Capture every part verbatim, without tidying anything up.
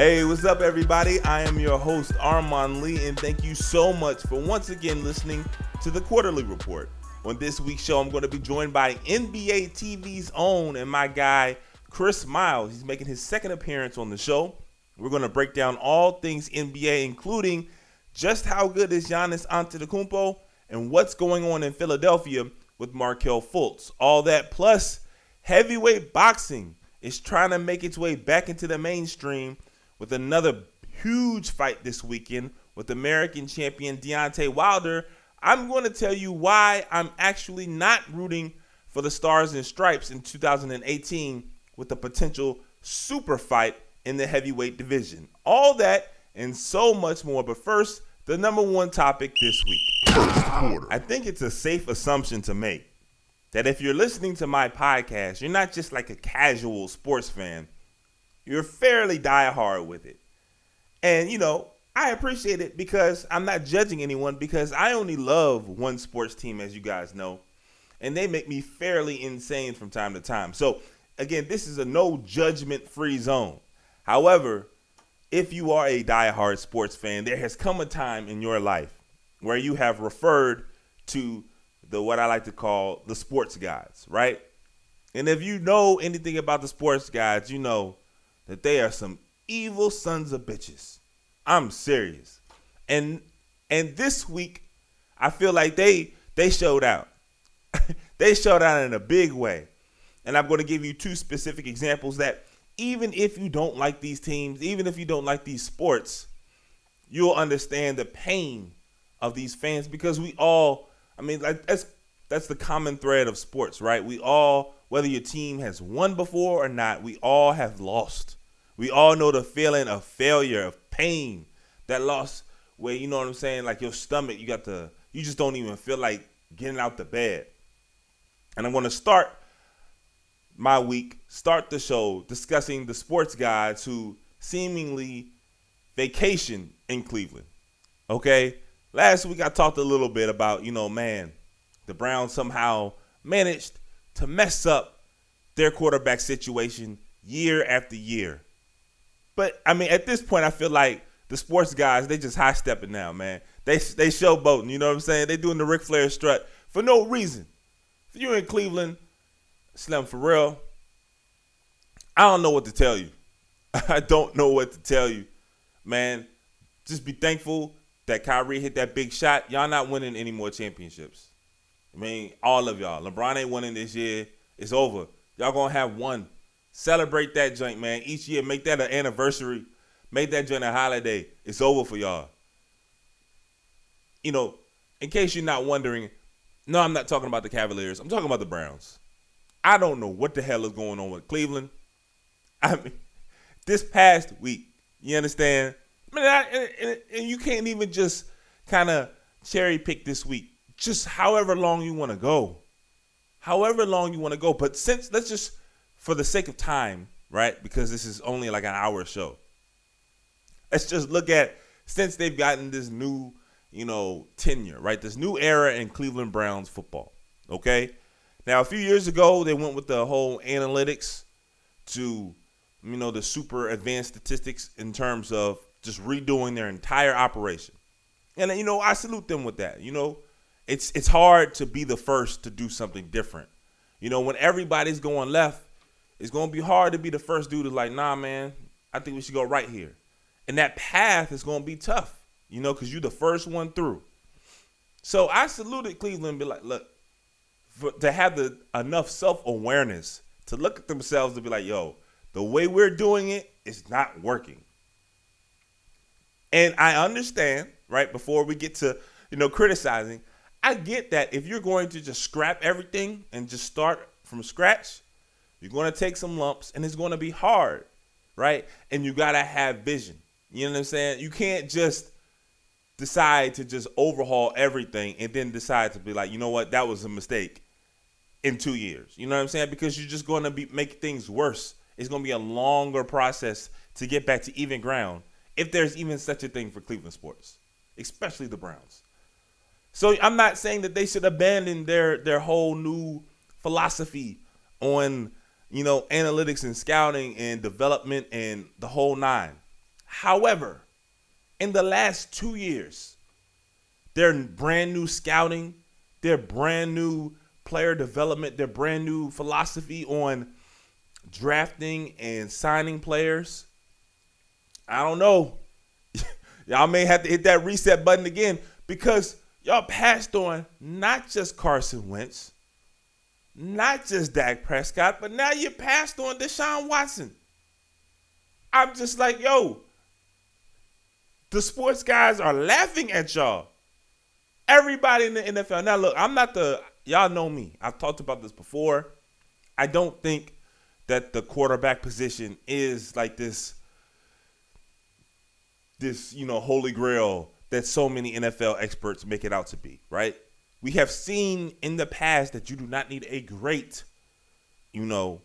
Hey, what's up, everybody? I am your host, Armon Lee, and thank you so much for once again listening to the Quarterly Report. On this week's show, I'm going to be joined by N B A T V's own and my guy, Chris Miles. He's making his second appearance on the show. We're going to break down all things N B A, including just how good is Giannis Antetokounmpo and what's going on in Philadelphia with Markelle Fultz. All that plus heavyweight boxing is trying to make its way back into the mainstream with another huge fight this weekend with American champion Deontay Wilder. I'm going to tell you why I'm actually not rooting for the Stars and Stripes in two thousand eighteen with a potential super fight in the heavyweight division. All that and so much more. But first, the number one topic this week. First quarter. I think it's a safe assumption to make that if you're listening to my podcast, you're not just like a casual sports fan. You're fairly diehard with it. And, you know, I appreciate it because I'm not judging anyone because I only love one sports team, as you guys know, and they make me fairly insane from time to time. So, again, this is a no judgment free zone. However, if you are a diehard sports fan, there has come a time in your life where you have referred to the what I like to call the sports gods, right? And if you know anything about the sports gods, you know that they are some evil sons of bitches. I'm serious. And and this week, I feel like they they showed out. They showed out in a big way. And I'm going to give you two specific examples that even if you don't like these teams, even if you don't like these sports, you'll understand the pain of these fans because we all, I mean, like that's that's the common thread of sports, right? We all, whether your team has won before or not, we all have lost. We all know the feeling of failure, of pain, that loss where, you know what I'm saying, like your stomach, you got the, you just don't even feel like getting out the bed. And I'm going to start my week, start the show discussing the sports guys who seemingly vacationed in Cleveland, okay? Last week I talked a little bit about, you know, man, the Browns somehow managed to mess up their quarterback situation year after year. But, I mean, at this point, I feel like the sports guys, they just high-stepping now, man. They they showboating, you know what I'm saying? They doing the Ric Flair strut for no reason. If you're in Cleveland, Slim Pharrell, I don't know what to tell you. I don't know what to tell you, man. Just be thankful that Kyrie hit that big shot. Y'all not winning any more championships. I mean, all of y'all. LeBron ain't winning this year. It's over. Y'all gonna have one. Celebrate that joint, man. Each year, make that an anniversary. Make that joint a holiday. It's over for y'all. You know, in case you're not wondering, no, I'm not talking about the Cavaliers. I'm talking about the Browns. I don't know what the hell is going on with Cleveland. I mean, this past week, you understand? I mean, I, and, and you can't even just kind of cherry pick this week. Just however long you want to go. However long you want to go. But since, let's just... for the sake of time, right, because this is only like an hour show, let's just look at since they've gotten this new, you know, tenure, right, this new era in Cleveland Browns football, okay? Now, a few years ago, they went with the whole analytics to, you know, the super advanced statistics in terms of just redoing their entire operation. And, you know, I salute them with that. You know, it's it's hard to be the first to do something different. You know, when everybody's going left, it's going to be hard to be the first dude to like, nah, man, I think we should go right here. And that path is going to be tough, you know, because you're the first one through. So I saluted Cleveland and be like, look, for, to have the enough self-awareness to look at themselves to be like, yo, the way we're doing it is not working. And I understand, right, before we get to, you know, criticizing, I get that if you're going to just scrap everything and just start from scratch, you're going to take some lumps, and it's going to be hard, right? And you got to have vision. You know what I'm saying? You can't just decide to just overhaul everything and then decide to be like, you know what, that was a mistake in two years. You know what I'm saying? Because you're just going to be make things worse. It's going to be a longer process to get back to even ground if there's even such a thing for Cleveland sports, especially the Browns. So I'm not saying that they should abandon their, their whole new philosophy on – you know, analytics and scouting and development and the whole nine. However, in the last two years, their brand new scouting, their brand new player development, their brand new philosophy on drafting and signing players, I don't know. Y'all may have to hit that reset button again, because y'all passed on not just Carson Wentz, not just Dak Prescott, but now you passed on Deshaun Watson. I'm just like, yo, the sports guys are laughing at y'all. Everybody in the N F L. Now, look, I'm not the – y'all know me. I've talked about this before. I don't think that the quarterback position is like this, this, you know, holy grail that so many N F L experts make it out to be, right? We have seen in the past that you do not need a great, you know,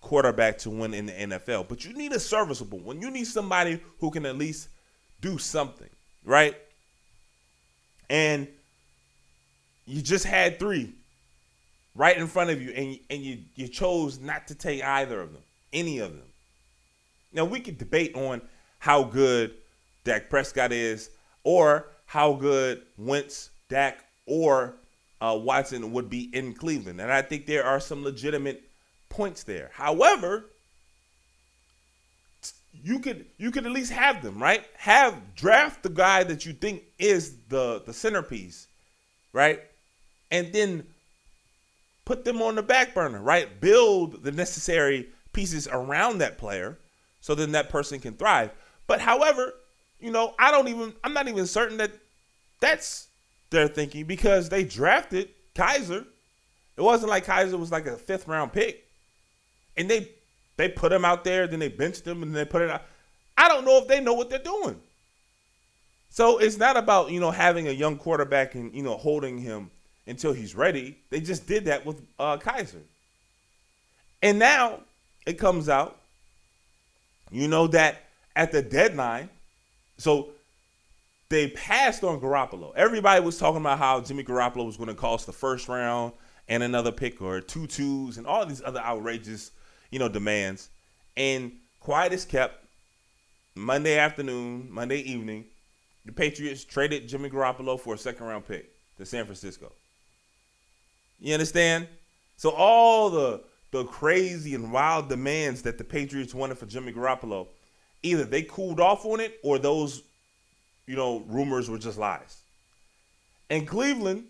quarterback to win in the N F L, but you need a serviceable one. You need somebody who can at least do something, right? And you just had three right in front of you, and and you you chose not to take either of them, any of them. Now, we could debate on how good Dak Prescott is or how good Wentz, Dak, or uh, Watson would be in Cleveland, and I think there are some legitimate points there. However, you could you could at least have them, right? Have draft the guy that you think is the the centerpiece, right? And then put them on the back burner, right? Build the necessary pieces around that player so then that person can thrive. But however, you know, I don't even I'm not even certain that that's their thinking, because they drafted Kaiser. It wasn't like Kaiser was like a fifth round pick. And they they put him out there, then they benched him, and they put it out. I don't know if they know what they're doing. So it's not about, you know, having a young quarterback and, you know, holding him until he's ready. They just did that with uh, Kaiser. And now it comes out, you know, that at the deadline, so they passed on Garoppolo. Everybody was talking about how Jimmy Garoppolo was going to cost the first round and another pick or two twos and all these other outrageous, you know, demands. And quiet is kept. Monday afternoon, Monday evening, the Patriots traded Jimmy Garoppolo for a second round pick to San Francisco. You understand? So all the the crazy and wild demands that the Patriots wanted for Jimmy Garoppolo, either they cooled off on it or those, you know, rumors were just lies. And Cleveland,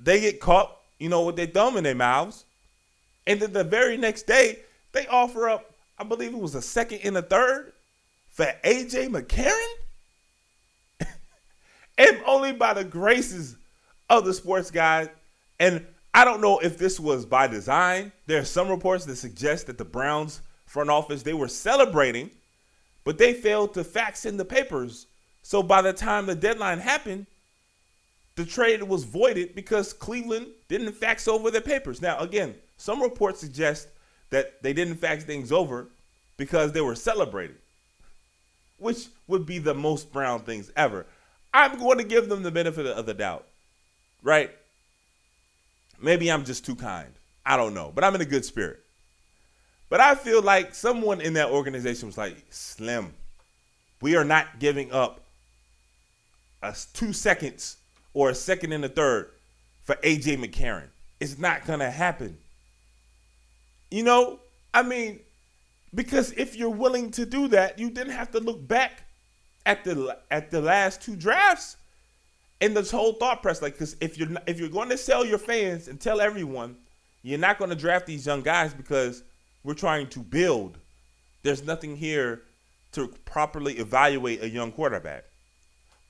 they get caught, you know, with their thumb in their mouths. And then the very next day, they offer up, I believe it was a second and a third for A J McCarron. And only by the graces of the sports guy. And I don't know if this was by design. There are some reports that suggest that the Browns front office, they were celebrating, but they failed to fax in the papers. So by the time the deadline happened, the trade was voided because Cleveland didn't fax over their papers. Now, again, some reports suggest that they didn't fax things over because they were celebrating, which would be the most Brown things ever. I'm going to give them the benefit of the doubt, right? Maybe I'm just too kind. I don't know, but I'm in a good spirit. But I feel like someone in that organization was like, Slim, we are not giving up a two seconds or a second and a third for A J McCarron. It's not going to happen. You know, I mean, because if you're willing to do that, you didn't have to look back at the at the last two drafts and this whole thought press. Like, because if you're not, if you're going to sell your fans and tell everyone you're not going to draft these young guys because we're trying to build, there's nothing here to properly evaluate a young quarterback.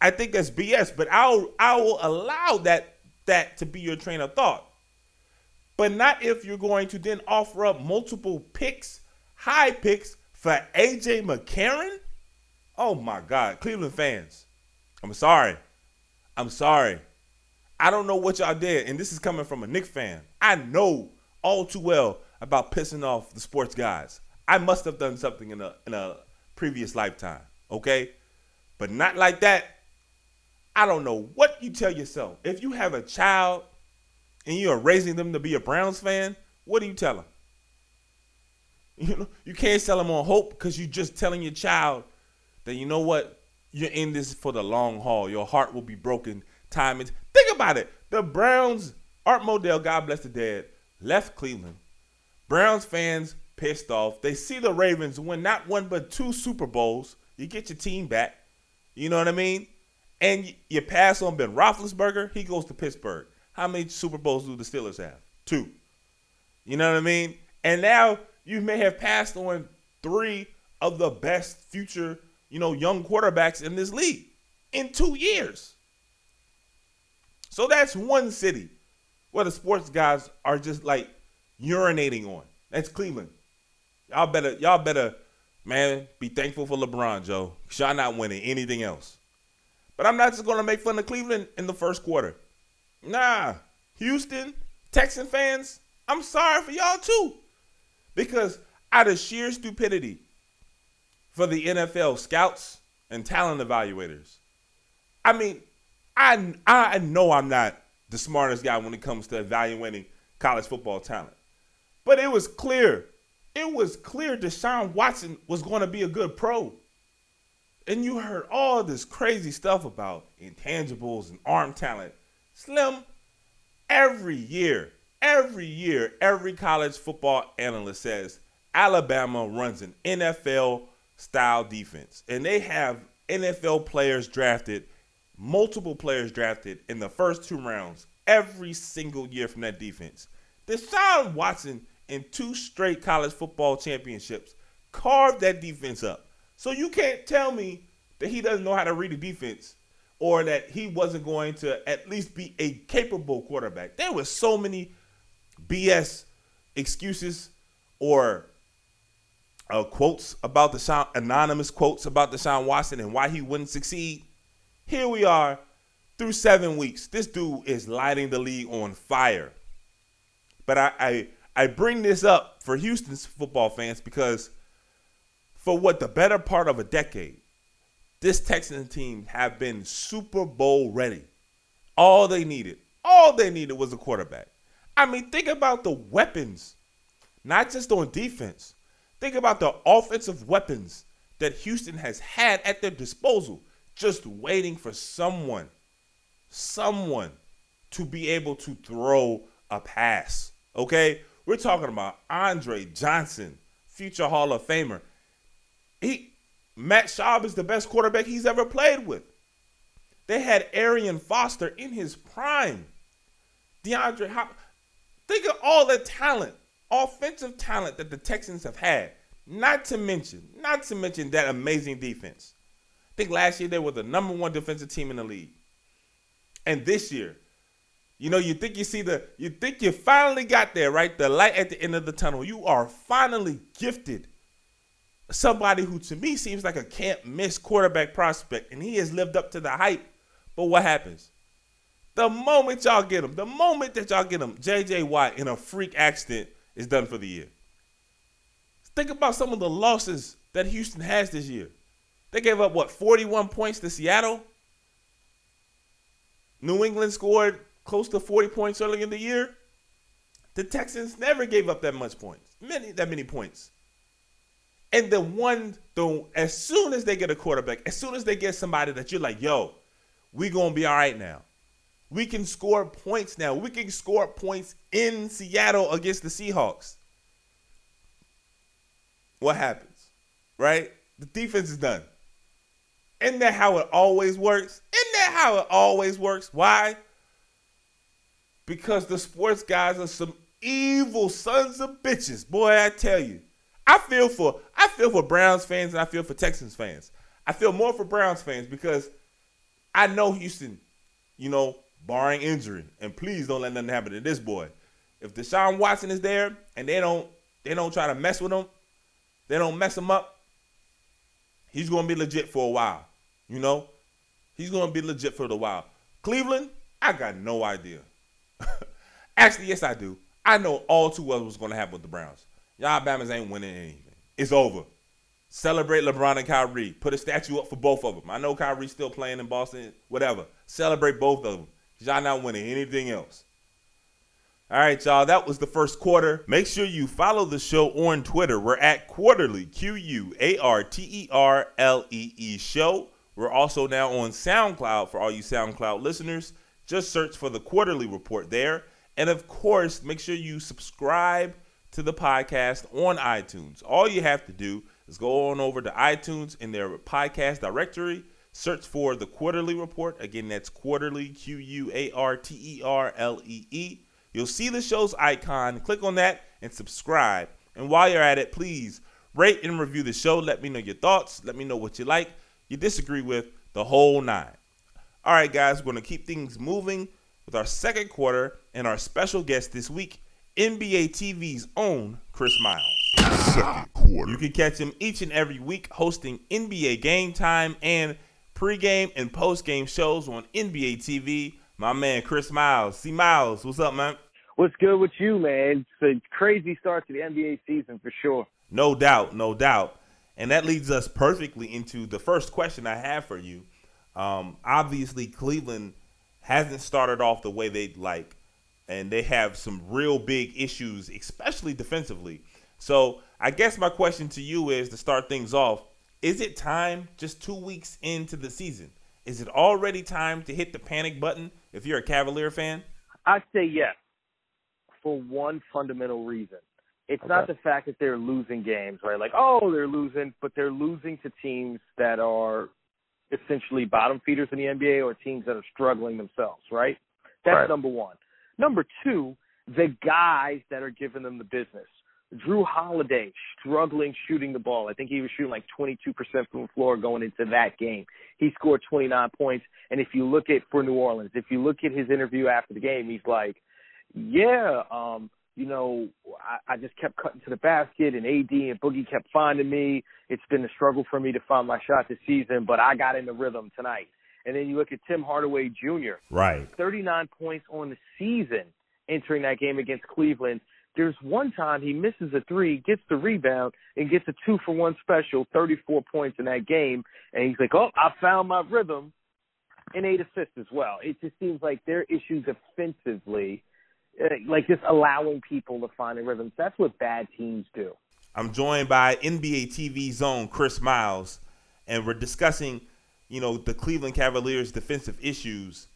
I think that's B S, but I'll I will allow that that to be your train of thought. But not if you're going to then offer up multiple picks, high picks for A J McCarron. Oh my God, Cleveland fans, I'm sorry, I'm sorry. I don't know what y'all did, and this is coming from a Knicks fan. I know all too well about pissing off the sports guys. I must have done something in a in a previous lifetime, okay? But not like that. I don't know what you tell yourself. If you have a child and you are raising them to be a Browns fan, what do you tell them? You know, you can't sell them on hope because you're just telling your child then you know what? You're in this for the long haul. Your heart will be broken. Time is. Think about it. The Browns, Art Modell, God bless the dead, left Cleveland. Browns fans pissed off. They see the Ravens win not one but two Super Bowls. You get your team back. You know what I mean? And you pass on Ben Roethlisberger. He goes to Pittsburgh. How many Super Bowls do the Steelers have? Two. You know what I mean? And now you may have passed on three of the best future, you know, young quarterbacks in this league in two years. So that's one city where the sports guys are just like urinating on. That's Cleveland. Y'all better, y'all better, man, be thankful for LeBron, Joe, because y'all not winning anything else. But I'm not just going to make fun of Cleveland in the first quarter. Nah, Houston, Texan fans, I'm sorry for y'all too. Because out of sheer stupidity for the N F L scouts and talent evaluators, I mean, I, I know I'm not the smartest guy when it comes to evaluating college football talent. But it was clear. It was clear Deshaun Watson was going to be a good pro. And you heard all this crazy stuff about intangibles and arm talent. Slim, every year, every year, every college football analyst says Alabama runs an N F L-style defense. And they have N F L players drafted, multiple players drafted in the first two rounds every single year from that defense. Deshaun Watson, in two straight college football championships, carved that defense up. So you can't tell me that he doesn't know how to read a defense or that he wasn't going to at least be a capable quarterback. There were so many B S excuses or uh, quotes about Deshaun, anonymous quotes about Deshaun Watson and why he wouldn't succeed. Here we are through seven weeks. This dude is lighting the league on fire. But I, I, I bring this up for Houston's football fans because for what the better part of a decade, this Texans team have been Super Bowl ready. All they needed, all they needed was a quarterback. I mean, think about the weapons, not just on defense. Think about the offensive weapons that Houston has had at their disposal, just waiting for someone, someone to be able to throw a pass. Okay, we're talking about Andre Johnson, future Hall of Famer. He, Matt Schaub is the best quarterback he's ever played with. They had Arian Foster in his prime. DeAndre Hopkins. Think of all the talent, offensive talent that the Texans have had. Not to mention, not to mention that amazing defense. I think last year they were the number one defensive team in the league. And this year, you know, you think you see the, you think you finally got there, right? The light at the end of the tunnel. You are finally gifted somebody who to me seems like a can't miss quarterback prospect. And he has lived up to the hype. But what happens? The moment y'all get him, the moment that y'all get him, J J Watt in a freak accident is done for the year. Think about some of the losses that Houston has this year. They gave up, what, forty-one points to Seattle? New England scored close to forty points early in the year. The Texans never gave up that much points, many that many points. And the one, the as soon as they get a quarterback, as soon as they get somebody that you're like, yo, we gonna be all right now. We can score points now. We can score points in Seattle against the Seahawks. What happens, right? The defense is done. Isn't that how it always works? Isn't that how it always works? Why? Because the sports guys are some evil sons of bitches. Boy, I tell you. I feel for I feel for Browns fans and I feel for Texans fans. I feel more for Browns fans because I know Houston, you know, barring injury. And please don't let nothing happen to this boy. If Deshaun Watson is there and they don't they don't try to mess with him, they don't mess him up, he's gonna be legit for a while. You know? He's gonna be legit for a while. Cleveland, I got no idea. Actually, yes, I do. I know all too well what's going to happen with the Browns. Y'all Bamas ain't winning anything. It's over. Celebrate LeBron and Kyrie. Put a statue up for both of them. I know Kyrie's still playing in Boston, whatever. Celebrate both of them. Y'all not winning anything else. All right, y'all, that was the first quarter. Make sure you follow the show on Twitter. We're at Quarterly, Q U A R T E R L E E show. We're also now on SoundCloud for all you SoundCloud listeners. Just search for the Quarterly Report there. And, of course, make sure you subscribe to the podcast on iTunes. All you have to do is go on over to iTunes in their podcast directory, search for the Quarterly Report. Again, that's Quarterly, Q U A R T E R L E E. You'll see the show's icon. Click on that and subscribe. And while you're at it, please rate and review the show. Let me know your thoughts. Let me know what you like, you disagree with, the whole nine. All right, guys, we're going to keep things moving with our second quarter and our special guest this week, N B A T V's own Chris Miles. Second quarter. You can catch him each and every week hosting N B A Game Time and pregame and postgame shows on N B A T V. My man, Chris Miles. C. Miles, what's up, man? What's good with you, man? It's a crazy start to the N B A season for sure. No doubt, no doubt. And that leads us perfectly into the first question I have for you. Um, obviously, Cleveland hasn't started off the way they'd like, and they have some real big issues, especially defensively. So I guess my question to you is, to start things off, is it time, just two weeks into the season, is it already time to hit the panic button if you're a Cavalier fan? I'd say yes, for one fundamental reason. It's okay. Not the fact that they're losing games, right? Like, oh, they're losing, but they're losing to teams that are essentially bottom feeders in the N B A or teams that are struggling themselves, right? That's right. Number one. Number two, the guys that are giving them the business. Drew Holiday struggling shooting the ball. I think he was shooting like twenty-two percent from the floor going into that game. He scored twenty-nine points. And if you look at for New Orleans, if you look at his interview after the game, he's like, yeah, um, you know, I, I just kept cutting to the basket, and A D and Boogie kept finding me. It's been a struggle for me to find my shot this season, but I got in the rhythm tonight. And then you look at Tim Hardaway Junior Right. thirty-nine points on the season entering that game against Cleveland. There's one time he misses a three, gets the rebound, and gets a two-for-one special, thirty-four points in that game. And he's like, oh, I found my rhythm, and eight assists as well. It just seems like their issues offensively, like just allowing people to find a rhythm. That's what bad teams do. I'm joined by N B A T V's own Chris Miles, and we're discussing, you know, the Cleveland Cavaliers' defensive issues.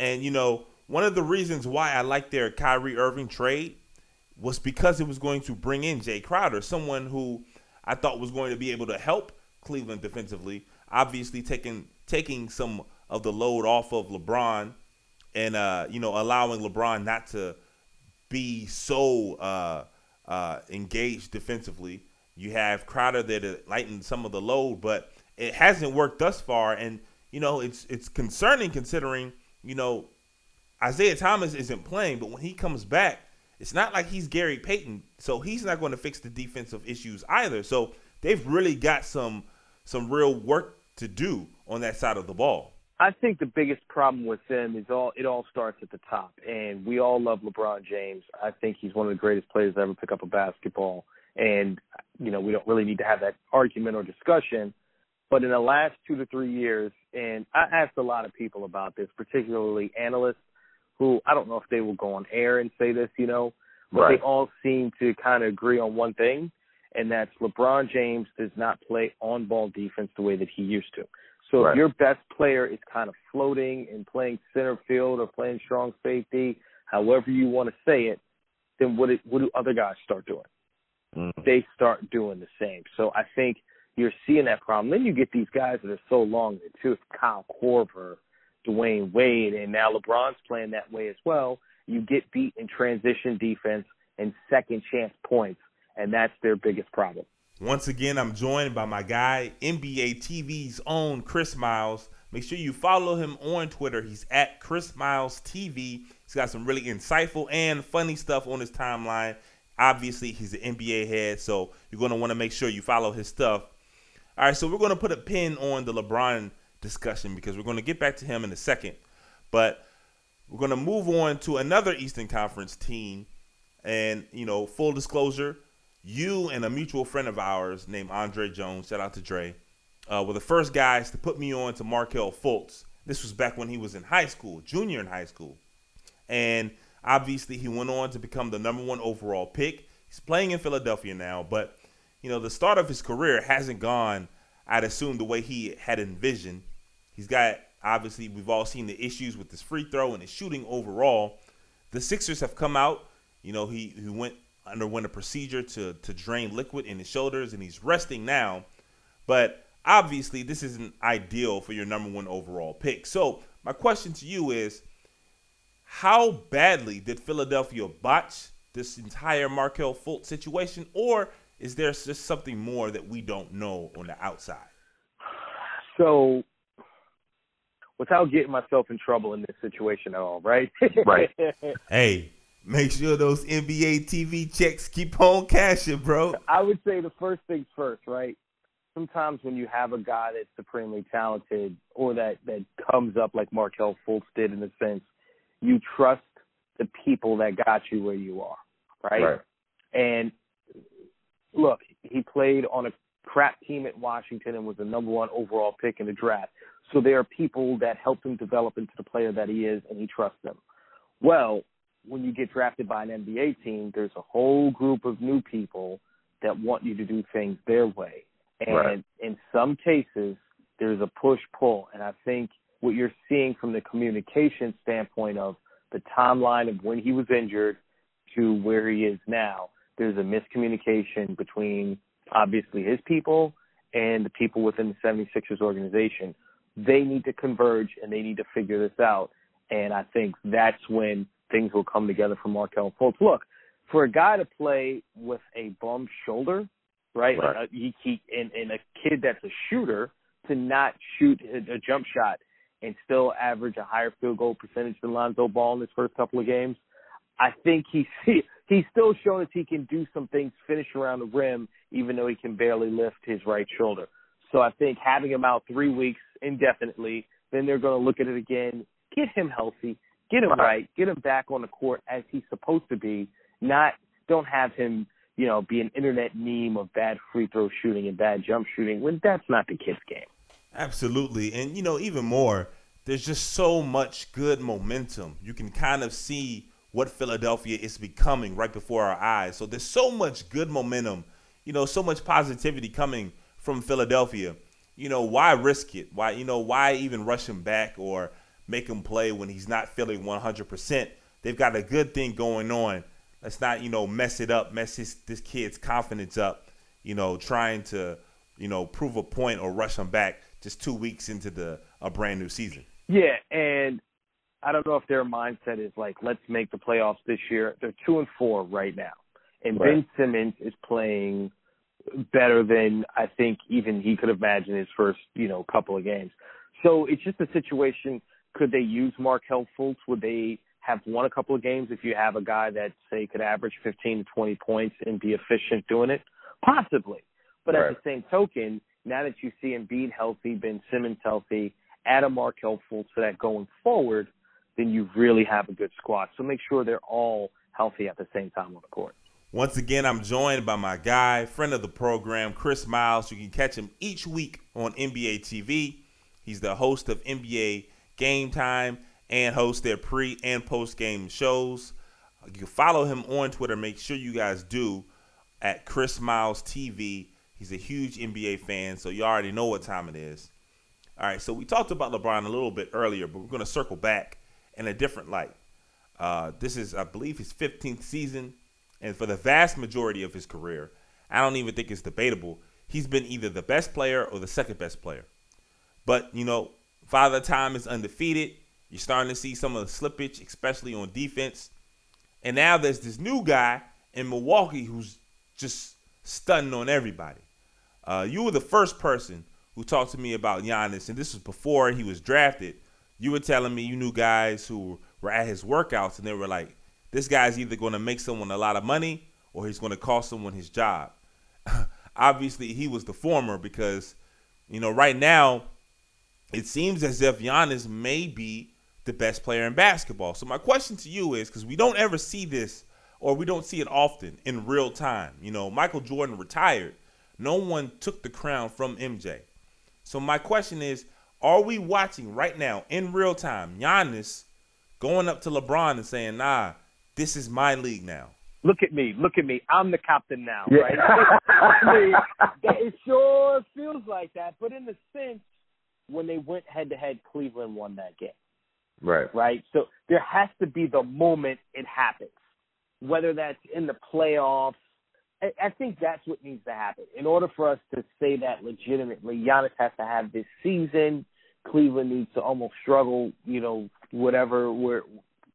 And, you know, one of the reasons why I like their Kyrie Irving trade was because it was going to bring in Jay Crowder, someone who I thought was going to be able to help Cleveland defensively, obviously taking taking some of the load off of LeBron and, uh, you know, allowing LeBron not to be so uh, uh, engaged defensively. You have Crowder there to lighten some of the load, but it hasn't worked thus far. And, you know, it's it's concerning considering, you know, Isaiah Thomas isn't playing, but when he comes back, it's not like he's Gary Payton, so he's not going to fix the defensive issues either. So they've really got some some real work to do on that side of the ball. I think the biggest problem with them is all it all starts at the top, and we all love LeBron James. I think he's one of the greatest players to ever pick up a basketball, and you know we don't really need to have that argument or discussion. But in the last two to three years, and I asked a lot of people about this, particularly analysts, who I don't know if they will go on air and say this, you know, but right. They all seem to kind of agree on one thing, and that's LeBron James does not play on-ball defense the way that he used to. So right. If your best player is kind of floating and playing center field or playing strong safety, however you want to say it, then what, it, what do other guys start doing? Mm. They start doing the same. So I think you're seeing that problem. Then you get these guys that are so long, too. It's Kyle Korver, Dwayne Wade, and now LeBron's playing that way as well. You get beat in transition defense and second chance points, and that's their biggest problem. Once again, I'm joined by my guy, N B A T V's own Chris Miles. Make sure you follow him on Twitter. He's at Chris Miles T V. He's got some really insightful and funny stuff on his timeline. Obviously, he's an N B A head, so you're going to want to make sure you follow his stuff. All right, so we're going to put a pin on the LeBron discussion because we're going to get back to him in a second, but we're going to move on to another Eastern Conference team. And you know, full disclosure, you and a mutual friend of ours named Andre Jones, shout out to Dre, uh, were the first guys to put me on to Markelle Fultz. This was back when he was in high school, junior in high school, and Obviously, he went on to become the number one overall pick. He's playing in Philadelphia now, but, you know, the start of his career hasn't gone, I'd assume, the way he had envisioned. He's got, obviously, we've all seen the issues with his free throw and his shooting overall. The Sixers have come out. You know, he, he went underwent a procedure to, to drain liquid in his shoulders, and he's resting now. But obviously, this isn't ideal for your number one overall pick. So my question to you is, how badly did Philadelphia botch this entire Markelle Fultz situation, or is there just something more that we don't know on the outside? So, without getting myself in trouble in this situation at all, right? Right. Hey, make sure those N B A T V checks keep on cashing, bro. I would say the first things first, right? Sometimes when you have a guy that's supremely talented or that, that comes up like Markelle Fultz did in a sense, you trust the people that got you where you are, right? Right. And look, he played on a crap team at Washington and was the number one overall pick in the draft. So there are people that helped him develop into the player that he is, and he trusts them. Well, when you get drafted by an N B A team, there's a whole group of new people that want you to do things their way. And right. in some cases, there's a push-pull. And I think what you're seeing from the communication standpoint of the timeline of when he was injured to where he is now, there's a miscommunication between obviously his people and the people within the seventy-sixers organization. They need to converge and they need to figure this out. And I think that's when things will come together for Markelle Fultz. Look, for a guy to play with a bum shoulder, right? right. He, he, and, and a kid that's a shooter to not shoot a, a jump shot and still average a higher field goal percentage than Lonzo Ball in his first couple of games. I think he's, he, he's still shown that he can do some things, finish around the rim, even though he can barely lift his right shoulder. So I think having him out three weeks indefinitely, then they're going to look at it again, get him healthy, get him right. right, get him back on the court as he's supposed to be, not don't have him, you know, be an internet meme of bad free throw shooting and bad jump shooting when that's not the kid's game. Absolutely. And, you know, even more, there's just so much good momentum. You can kind of see what Philadelphia is becoming right before our eyes. So there's so much good momentum, you know, so much positivity coming from Philadelphia. You know, why risk it? Why, you know, why even rush him back or make him play when he's not feeling one hundred percent? They've got a good thing going on. Let's not, you know, mess it up, mess his, this kid's confidence up, you know, trying to, you know, prove a point or rush him back just two weeks into the a brand new season. Yeah, and I don't know if their mindset is like, let's make the playoffs this year. They're two and four right now. And right. Ben Simmons is playing better than I think even he could imagine his first, you know, couple of games. So it's just a situation. Could they use Markelle Fultz? Would they have won a couple of games if you have a guy that, say, could average fifteen to twenty points and be efficient doing it? Possibly. But right. at the same token, now that you see Embiid healthy, Ben Simmons healthy, add a Markelle Fultz to that going forward, then you really have a good squad. So make sure they're all healthy at the same time on the court. Once again, I'm joined by my guy, friend of the program, Chris Miles. You can catch him each week on N B A T V. He's the host of N B A Game Time and hosts their pre- and post-game shows. You can follow him on Twitter. Make sure you guys do at Chris Miles T V. He's a huge N B A fan, so you already know what time it is. All right, so we talked about LeBron a little bit earlier, but we're going to circle back in a different light. Uh, this is, I believe, his fifteenth season, and for the vast majority of his career, I don't even think it's debatable, he's been either the best player or the second best player. But, you know, Father Time is undefeated. You're starting to see some of the slippage, especially on defense. And now there's this new guy in Milwaukee who's just stunning on everybody. Uh, you were the first person who talked to me about Giannis, and this was before he was drafted. You were telling me you knew guys who were at his workouts, and they were like, this guy's either going to make someone a lot of money or he's going to cost someone his job. Obviously, he was the former because, you know, right now it seems as if Giannis may be the best player in basketball. So my question to you is, because we don't ever see this or we don't see it often in real time. You know, Michael Jordan retired. No one took the crown from M J. So my question is, are we watching right now in real time Giannis going up to LeBron and saying, nah, this is my league now. Look at me. Look at me. I'm the captain now, yeah. right? I mean, it sure feels like that. But in a sense, when they went head-to-head, Cleveland won that game. Right. Right? So there has to be the moment it happens, whether that's in the playoffs. I, I think that's what needs to happen. In order for us to say that legitimately, Giannis has to have this season. Cleveland needs to almost struggle, you know, whatever we're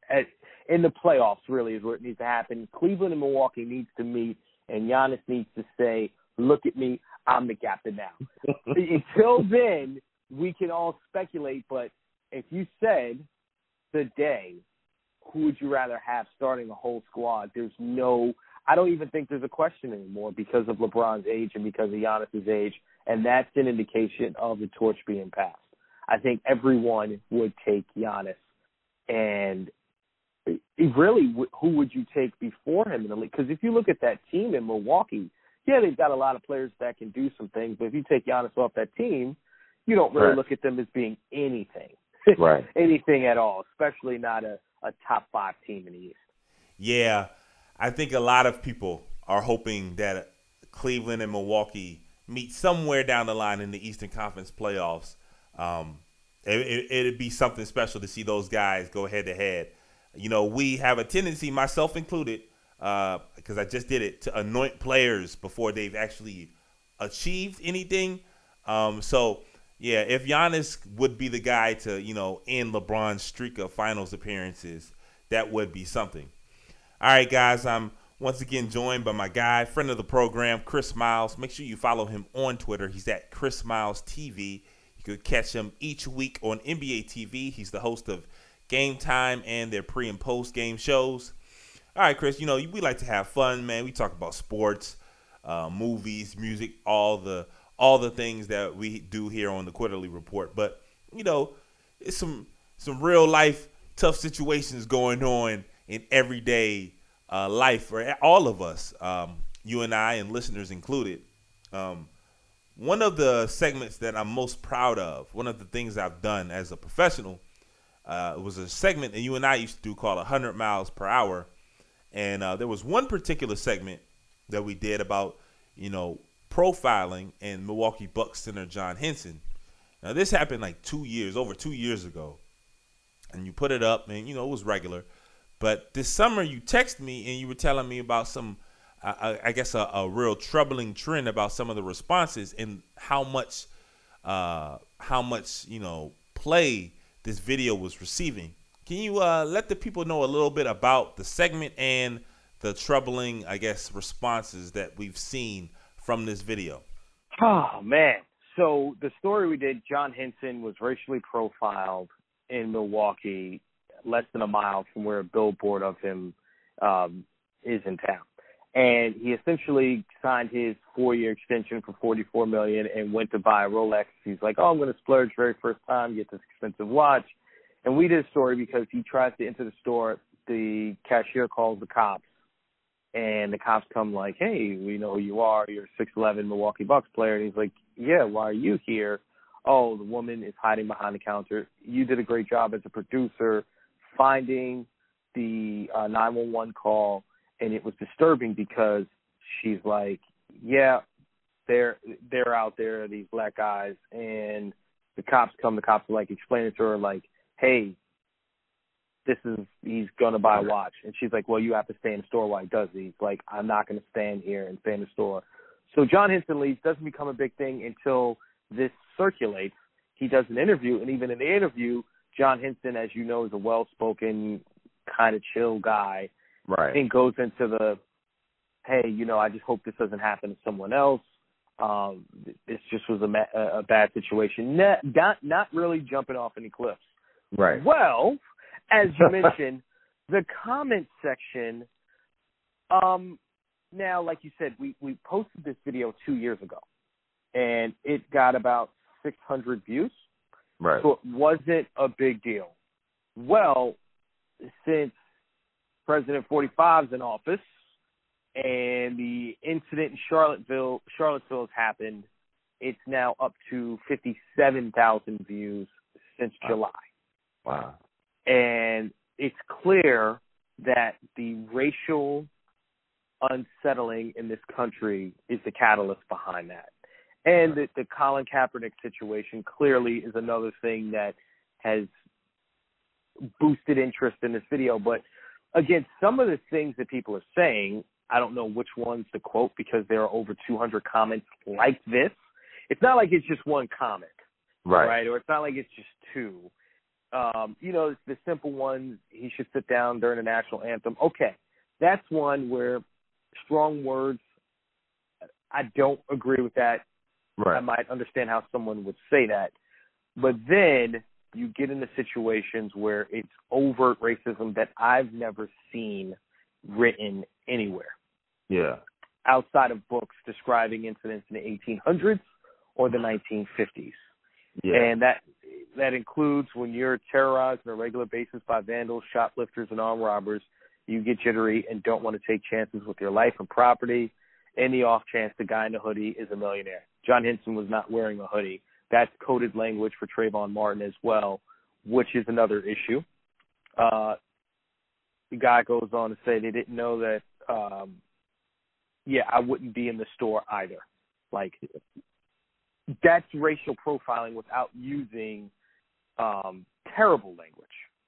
at, in the playoffs, really, is where it needs to happen. Cleveland and Milwaukee needs to meet, and Giannis needs to say, look at me, I'm the captain now. Until then, we can all speculate, but if you said today, who would you rather have starting a whole squad? There's no – I don't even think there's a question anymore because of LeBron's age and because of Giannis's age, and that's an indication of the torch being passed. I think everyone would take Giannis, and really, who would you take before him in the league? Because if you look at that team in Milwaukee, yeah, they've got a lot of players that can do some things, but if you take Giannis off that team, you don't really right. look at them as being anything, right? anything at all, especially not a, a top five team in the East. Yeah, I think a lot of people are hoping that Cleveland and Milwaukee meet somewhere down the line in the Eastern Conference playoffs. Um, it, it, it'd be something special to see those guys go head to head. You know, we have a tendency, myself included, uh, because I just did it, to anoint players before they've actually achieved anything. Um, so, yeah, if Giannis would be the guy to, you know, end LeBron's streak of finals appearances, that would be something. All right, guys, I'm once again joined by my guy, friend of the program, Chris Miles. Make sure you follow him on Twitter. He's at Chris Miles T V. You could catch him each week on N B A T V. He's the host of Game Time and their pre and post game shows. All right, Chris, you know, we like to have fun, man. We talk about sports, uh, movies, music, all the all the things that we do here on the Quarterly Report. But, you know, it's some some real life tough situations going on in everyday uh, life for all of us, um, you and I and listeners included. Um, one of the segments that I'm most proud of, one of the things I've done as a professional, Uh, it was a segment that you and I used to do called one hundred miles per hour. And uh, there was one particular segment that we did about, you know, profiling and Milwaukee Bucks center John Henson. Now, this happened like two years, over two years ago. And you put it up and, you know, it was regular. But this summer you texted me and you were telling me about some, uh, I guess, a, a real troubling trend about some of the responses and how much, uh, how much, you know, play this video was receiving. Can you uh, let the people know a little bit about the segment and the troubling, I guess, responses that we've seen from this video? Oh, man. So the story we did, John Henson was racially profiled in Milwaukee, less than a mile from where a billboard of him um, is in town. And he essentially signed his four-year extension for forty-four million dollars and went to buy a Rolex. He's like, oh, I'm going to splurge very first time, get this expensive watch. And we did a story because he tries to enter the store. The cashier calls the cops, and the cops come like, hey, we know who you are. You're a six eleven Milwaukee Bucks player. And he's like, yeah, why are you here? Oh, the woman is hiding behind the counter. You did a great job as a producer finding the uh, nine one one call. And it was disturbing because she's like, yeah, they're they're out there, these black guys. And the cops come, the cops are like explaining to her, like, hey, this is, he's going to buy a watch. And she's like, well, you have to stay in the store while he does these. Like, I'm not going to stand here and stay in the store. So John Henson leaves, doesn't become a big thing until this circulates. He does an interview, and even in the interview, John Henson, as you know, is a well-spoken, kind of chill guy. Right. And goes into the, hey, you know, I just hope this doesn't happen to someone else. Um, this just was a, ma- a bad situation. Not, not not really jumping off any cliffs. Right. Well, as you mentioned, the comment section, um, now, like you said, we, we posted this video two years ago, and it got about six hundred views. Right. So it wasn't a big deal. Well, since President forty-five is in office, and the incident in Charlottesville, Charlottesville has happened. It's now up to fifty-seven thousand views since July. Wow. And it's clear that the racial unsettling in this country is the catalyst behind that. And the, the Colin Kaepernick situation clearly is another thing that has boosted interest in this video. But again, some of the things that people are saying, I don't know which ones to quote because there are over two hundred comments like this. It's not like it's just one comment, right? right? Or it's not like it's just two. Um, you know, it's the simple ones, he should sit down during the national anthem. Okay, that's one where strong words, I don't agree with that. Right. I might understand how someone would say that. But then you get into situations where it's overt racism that I've never seen written anywhere. Yeah. Outside of books describing incidents in the eighteen hundreds or the nineteen fifties. Yeah. And that that includes when you're terrorized on a regular basis by vandals, shoplifters, and armed robbers. You get jittery and don't want to take chances with your life and property. Any off chance the guy in the hoodie is a millionaire. John Henson was not wearing a hoodie. That's coded language for Trayvon Martin as well, which is another issue. Uh, the guy goes on to say they didn't know that, um, yeah, I wouldn't be in the store either. Like, that's racial profiling without using um, terrible language.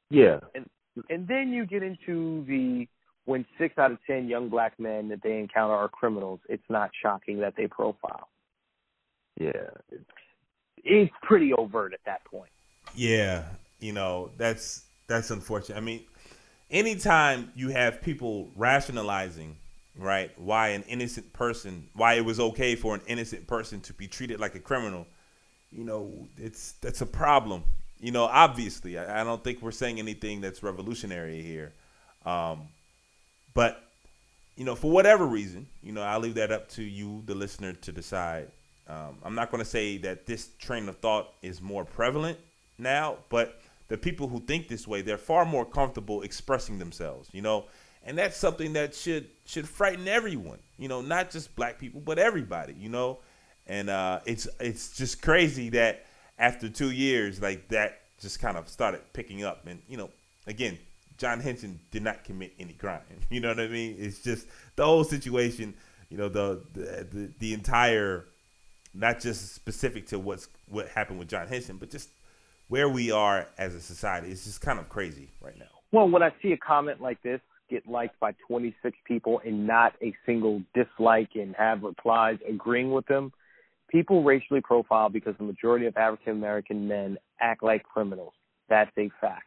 Yeah. And and then you get into the when six out of ten young black men that they encounter are criminals, it's not shocking that they profile. Yeah. It's pretty overt at that point. Yeah. You know, that's that's unfortunate. I mean, anytime you have people rationalizing, right, why an innocent person, why it was okay for an innocent person to be treated like a criminal, you know, it's that's a problem. You know, obviously, I, I don't think we're saying anything that's revolutionary here. Um, but, you know, for whatever reason, you know, I'll leave that up to you, the listener, to decide. Um, I'm not going to say that this train of thought is more prevalent now, but the people who think this way, they're far more comfortable expressing themselves, you know, and that's something that should should frighten everyone, you know, not just black people, but everybody, you know, and uh, it's it's just crazy that after two years, like that just kind of started picking up. And, you know, again, John Henson did not commit any crime. You know what I mean? It's just the whole situation, you know, the the, the, the entire, not just specific to what's what happened with John Henson, but just where we are as a society. It's just kind of crazy right now. Well, when I see a comment like this get liked by twenty-six people and not a single dislike and have replies agreeing with them, people racially profile because the majority of African-American men act like criminals. That's a fact.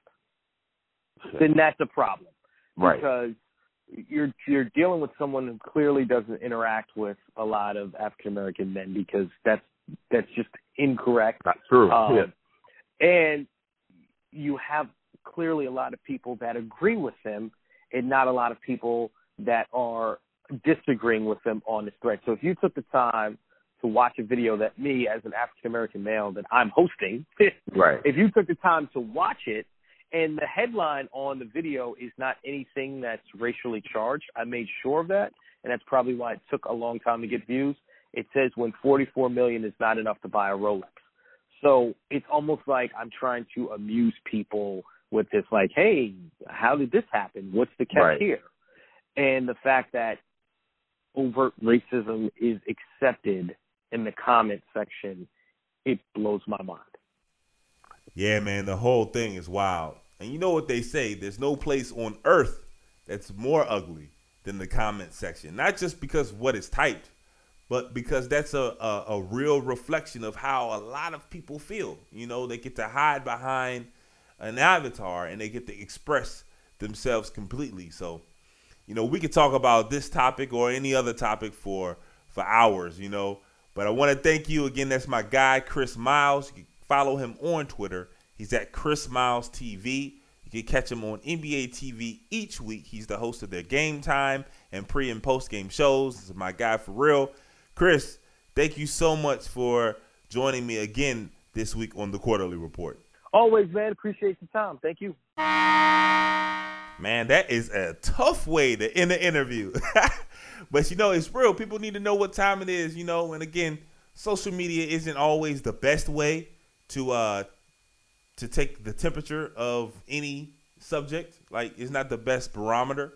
Okay. Then that's a problem. Right. Because You're you're dealing with someone who clearly doesn't interact with a lot of African American men because that's that's just incorrect. Not true. Um, yeah. And you have clearly a lot of people that agree with them, and not a lot of people that are disagreeing with them on this thread. So if you took the time to watch a video that me as an African American male that I'm hosting, right? If you took the time to watch it. And the headline on the video is not anything that's racially charged. I made sure of that, and that's probably why it took a long time to get views. It says when forty-four million dollars is not enough to buy a Rolex. So it's almost like I'm trying to amuse people with this, like, hey, how did this happen? What's the catch right. here? And the fact that overt racism is accepted in the comment section, it blows my mind. Yeah, man, the whole thing is wild. And you know what they say, there's no place on earth that's more ugly than the comment section. Not just because of what is typed, but because that's a, a, a real reflection of how a lot of people feel. You know, they get to hide behind an avatar and they get to express themselves completely. So, you know, we could talk about this topic or any other topic for, for hours, you know. But I want to thank you again. That's my guy, Chris Miles. Follow him on Twitter. He's at Chris Miles T V. You can catch him on N B A T V each week. He's the host of their Game Time and pre and post game shows. This is my guy for real. Chris, thank you so much for joining me again this week on the Quarterly Report. Always, man. Appreciate your time. Thank you. Man, that is a tough way to end the interview. But, you know, it's real. People need to know what time it is, you know. And, again, social media isn't always the best way to uh to take the temperature of any subject. Like, it's not the best barometer,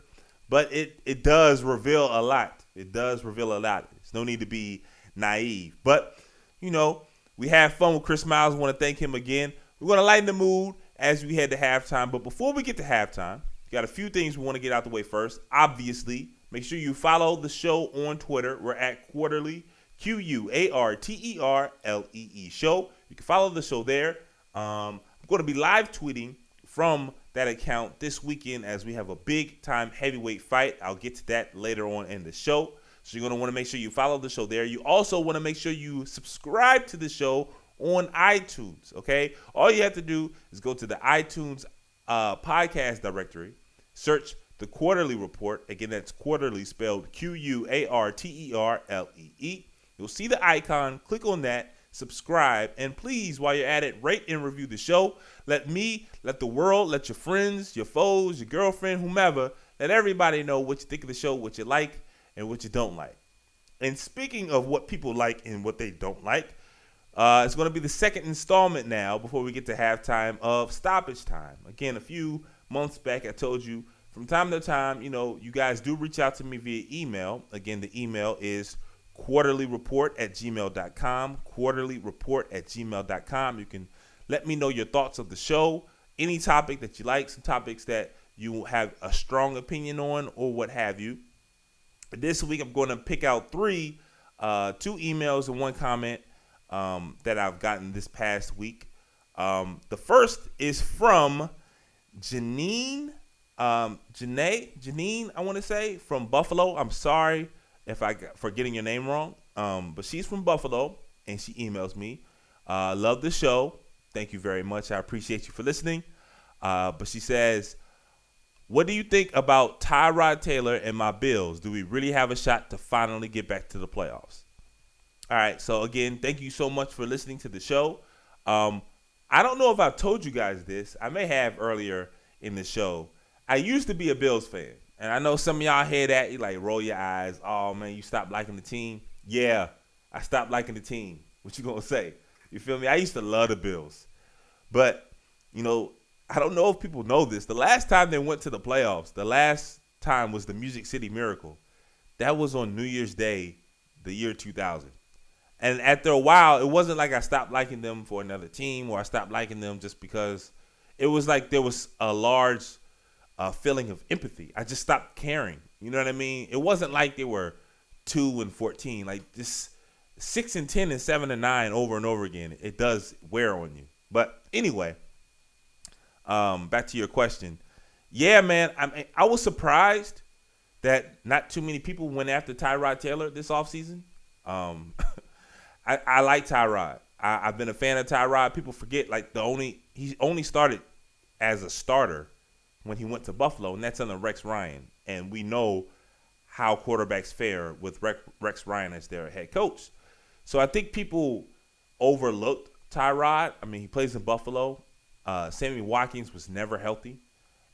but it, it does reveal a lot. It does reveal a lot. There's no need to be naive. But, you know, we had fun with Chris Miles. We want to thank him again. We're going to lighten the mood as we head to halftime. But before we get to halftime, we got a few things we want to get out the way first. Obviously, make sure you follow the show on Twitter. We're at Quarterly, Q U A R T E R L E E show. You can follow the show there. Um, I'm going to be live tweeting from that account this weekend as we have a big time heavyweight fight. I'll get to that later on in the show. So you're going to want to make sure you follow the show there. You also want to make sure you subscribe to the show on iTunes. Okay. All you have to do is go to the iTunes uh, podcast directory, search the Quarterly Report. Again, that's Quarterly spelled Q U A R T E R L E E. You'll see the icon. Click on that. Subscribe. And please, while you're at it, rate and review the show. Let me, let the world, let your friends, your foes, your girlfriend, whomever, let everybody know what you think of the show, what you like and what you don't like. And speaking of what people like and what they don't like, Uh, it's going to be the second installment now before we get to halftime of Stoppage Time. Again, a few months back, I told you from time to time, you know, you guys do reach out to me via email. Again, the email is quarterly report at gmail dot com, quarterly report at gmail dot com. You can let me know your thoughts of the show, any topic that you like, some topics that you have a strong opinion on or what have you. This week, I'm going to pick out three, uh, two emails and one comment Um, that I've gotten this past week. Um, the first is from Janine, um, Janae, Janine, I want to say, from Buffalo. I'm sorry if I got, for getting your name wrong, um, but she's from Buffalo, and she emails me. Uh, love the show. Thank you very much. I appreciate you for listening. Uh, but she says, what do you think about Tyrod Taylor and my Bills? Do we really have a shot to finally get back to the playoffs? All right, so again, thank you so much for listening to the show. Um, I don't know if I've told you guys this. I may have earlier in the show. I used to be a Bills fan, and I know some of y'all hear that. You like roll your eyes. Oh, man, you stopped liking the team? Yeah, I stopped liking the team. What you going to say? You feel me? I used to love the Bills. But, you know, I don't know if people know this. The last time they went to the playoffs, the last time was the Music City Miracle. That was on New Year's Day, the year two thousand. And after a while, it wasn't like I stopped liking them for another team or I stopped liking them just because it was like there was a large uh, feeling of empathy. I just stopped caring. You know what I mean? It wasn't like they were two and fourteen, like this six and ten and seven and nine over and over again. It does wear on you. But anyway, um, back to your question. Yeah, man, I mean, I was surprised that not too many people went after Tyrod Taylor this offseason. Um I, I like Tyrod. I, I've been a fan of Tyrod. People forget, like, the only he only started as a starter when he went to Buffalo, and that's under Rex Ryan. And we know how quarterbacks fare with Rex, Rex Ryan as their head coach. So I think people overlooked Tyrod. I mean, he plays in Buffalo. Uh, Sammy Watkins was never healthy.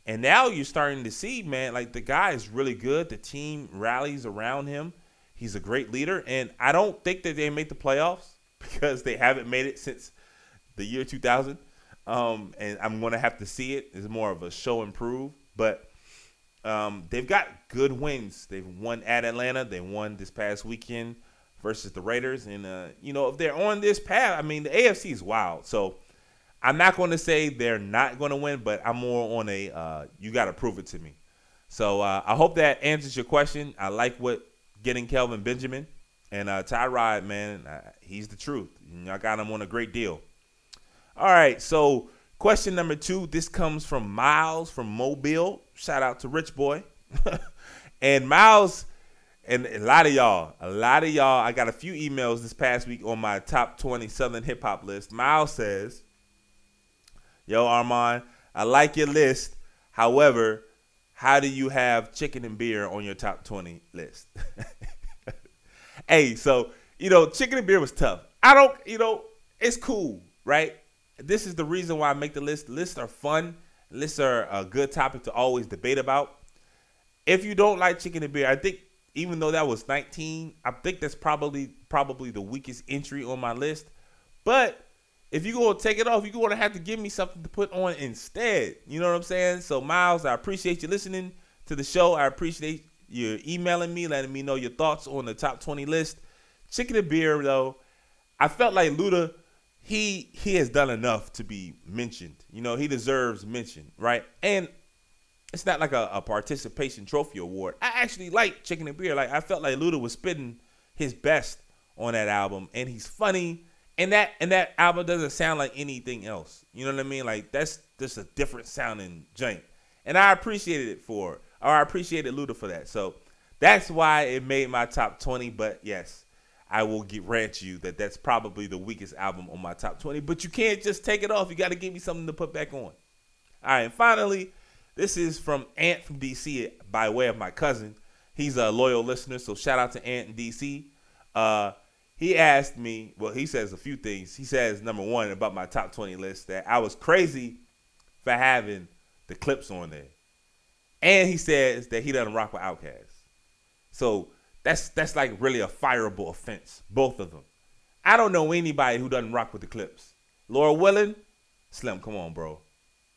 And now you're starting to see, man, like, the guy is really good. The team rallies around him. He's a great leader, and I don't think that they made the playoffs because they haven't made it since the year two thousand, um, and I'm going to have to see it. It's more of a show and prove, but um, they've got good wins. They've won at Atlanta. They won this past weekend versus the Raiders, and, uh, you know, if they're on this path, I mean, the A F C is wild, so I'm not going to say they're not going to win, but I'm more on a uh, you got to prove it to me. So uh, I hope that answers your question. I like what getting Kelvin Benjamin and uh, Tyrod, man, uh, he's the truth. Y'all got him on a great deal. All right, so question number two. This comes from Miles from Mobile. Shout out to Rich Boy. And Miles and a lot of y'all, a lot of y'all, I got a few emails this past week on my top twenty Southern hip hop list. Miles says, yo, Armon, I like your list. However, how do you have chicken and beer on your top twenty list? Hey, so, you know, chicken and beer was tough. I don't, you know, it's cool, right? This is the reason why I make the list. Lists are fun. Lists are a good topic to always debate about. If you don't like chicken and beer, I think even though that was nineteen, I think that's probably probably the weakest entry on my list. But if you're going to take it off, you're going to have to give me something to put on instead. You know what I'm saying? So, Miles, I appreciate you listening to the show. I appreciate you emailing me, letting me know your thoughts on the top twenty list. Chicken and beer, though, I felt like Luda, he he has done enough to be mentioned. You know, he deserves mention, right? And it's not like a, a participation trophy award. I actually like Chicken and Beer. Like, I felt like Luda was spitting his best on that album, and he's funny. And that and that album doesn't sound like anything else. You know what I mean? Like, that's just a different sounding jank. And I appreciated it for, or I appreciated Luda for that. So that's why it made my top twenty. But yes, I will grant you that that's probably the weakest album on my top twenty. But you can't just take it off. You got to give me something to put back on. All right, and finally, this is from Ant from D C by way of my cousin. He's a loyal listener, so shout out to Ant in D C. Uh, He asked me, well, he says a few things. He says, number one, about my top twenty list, that I was crazy for having the Clips on there. And he says that he doesn't rock with Outkast. So that's that's like really a fireable offense, both of them. I don't know anybody who doesn't rock with the Clips. Laura Willing, Slim, come on, bro.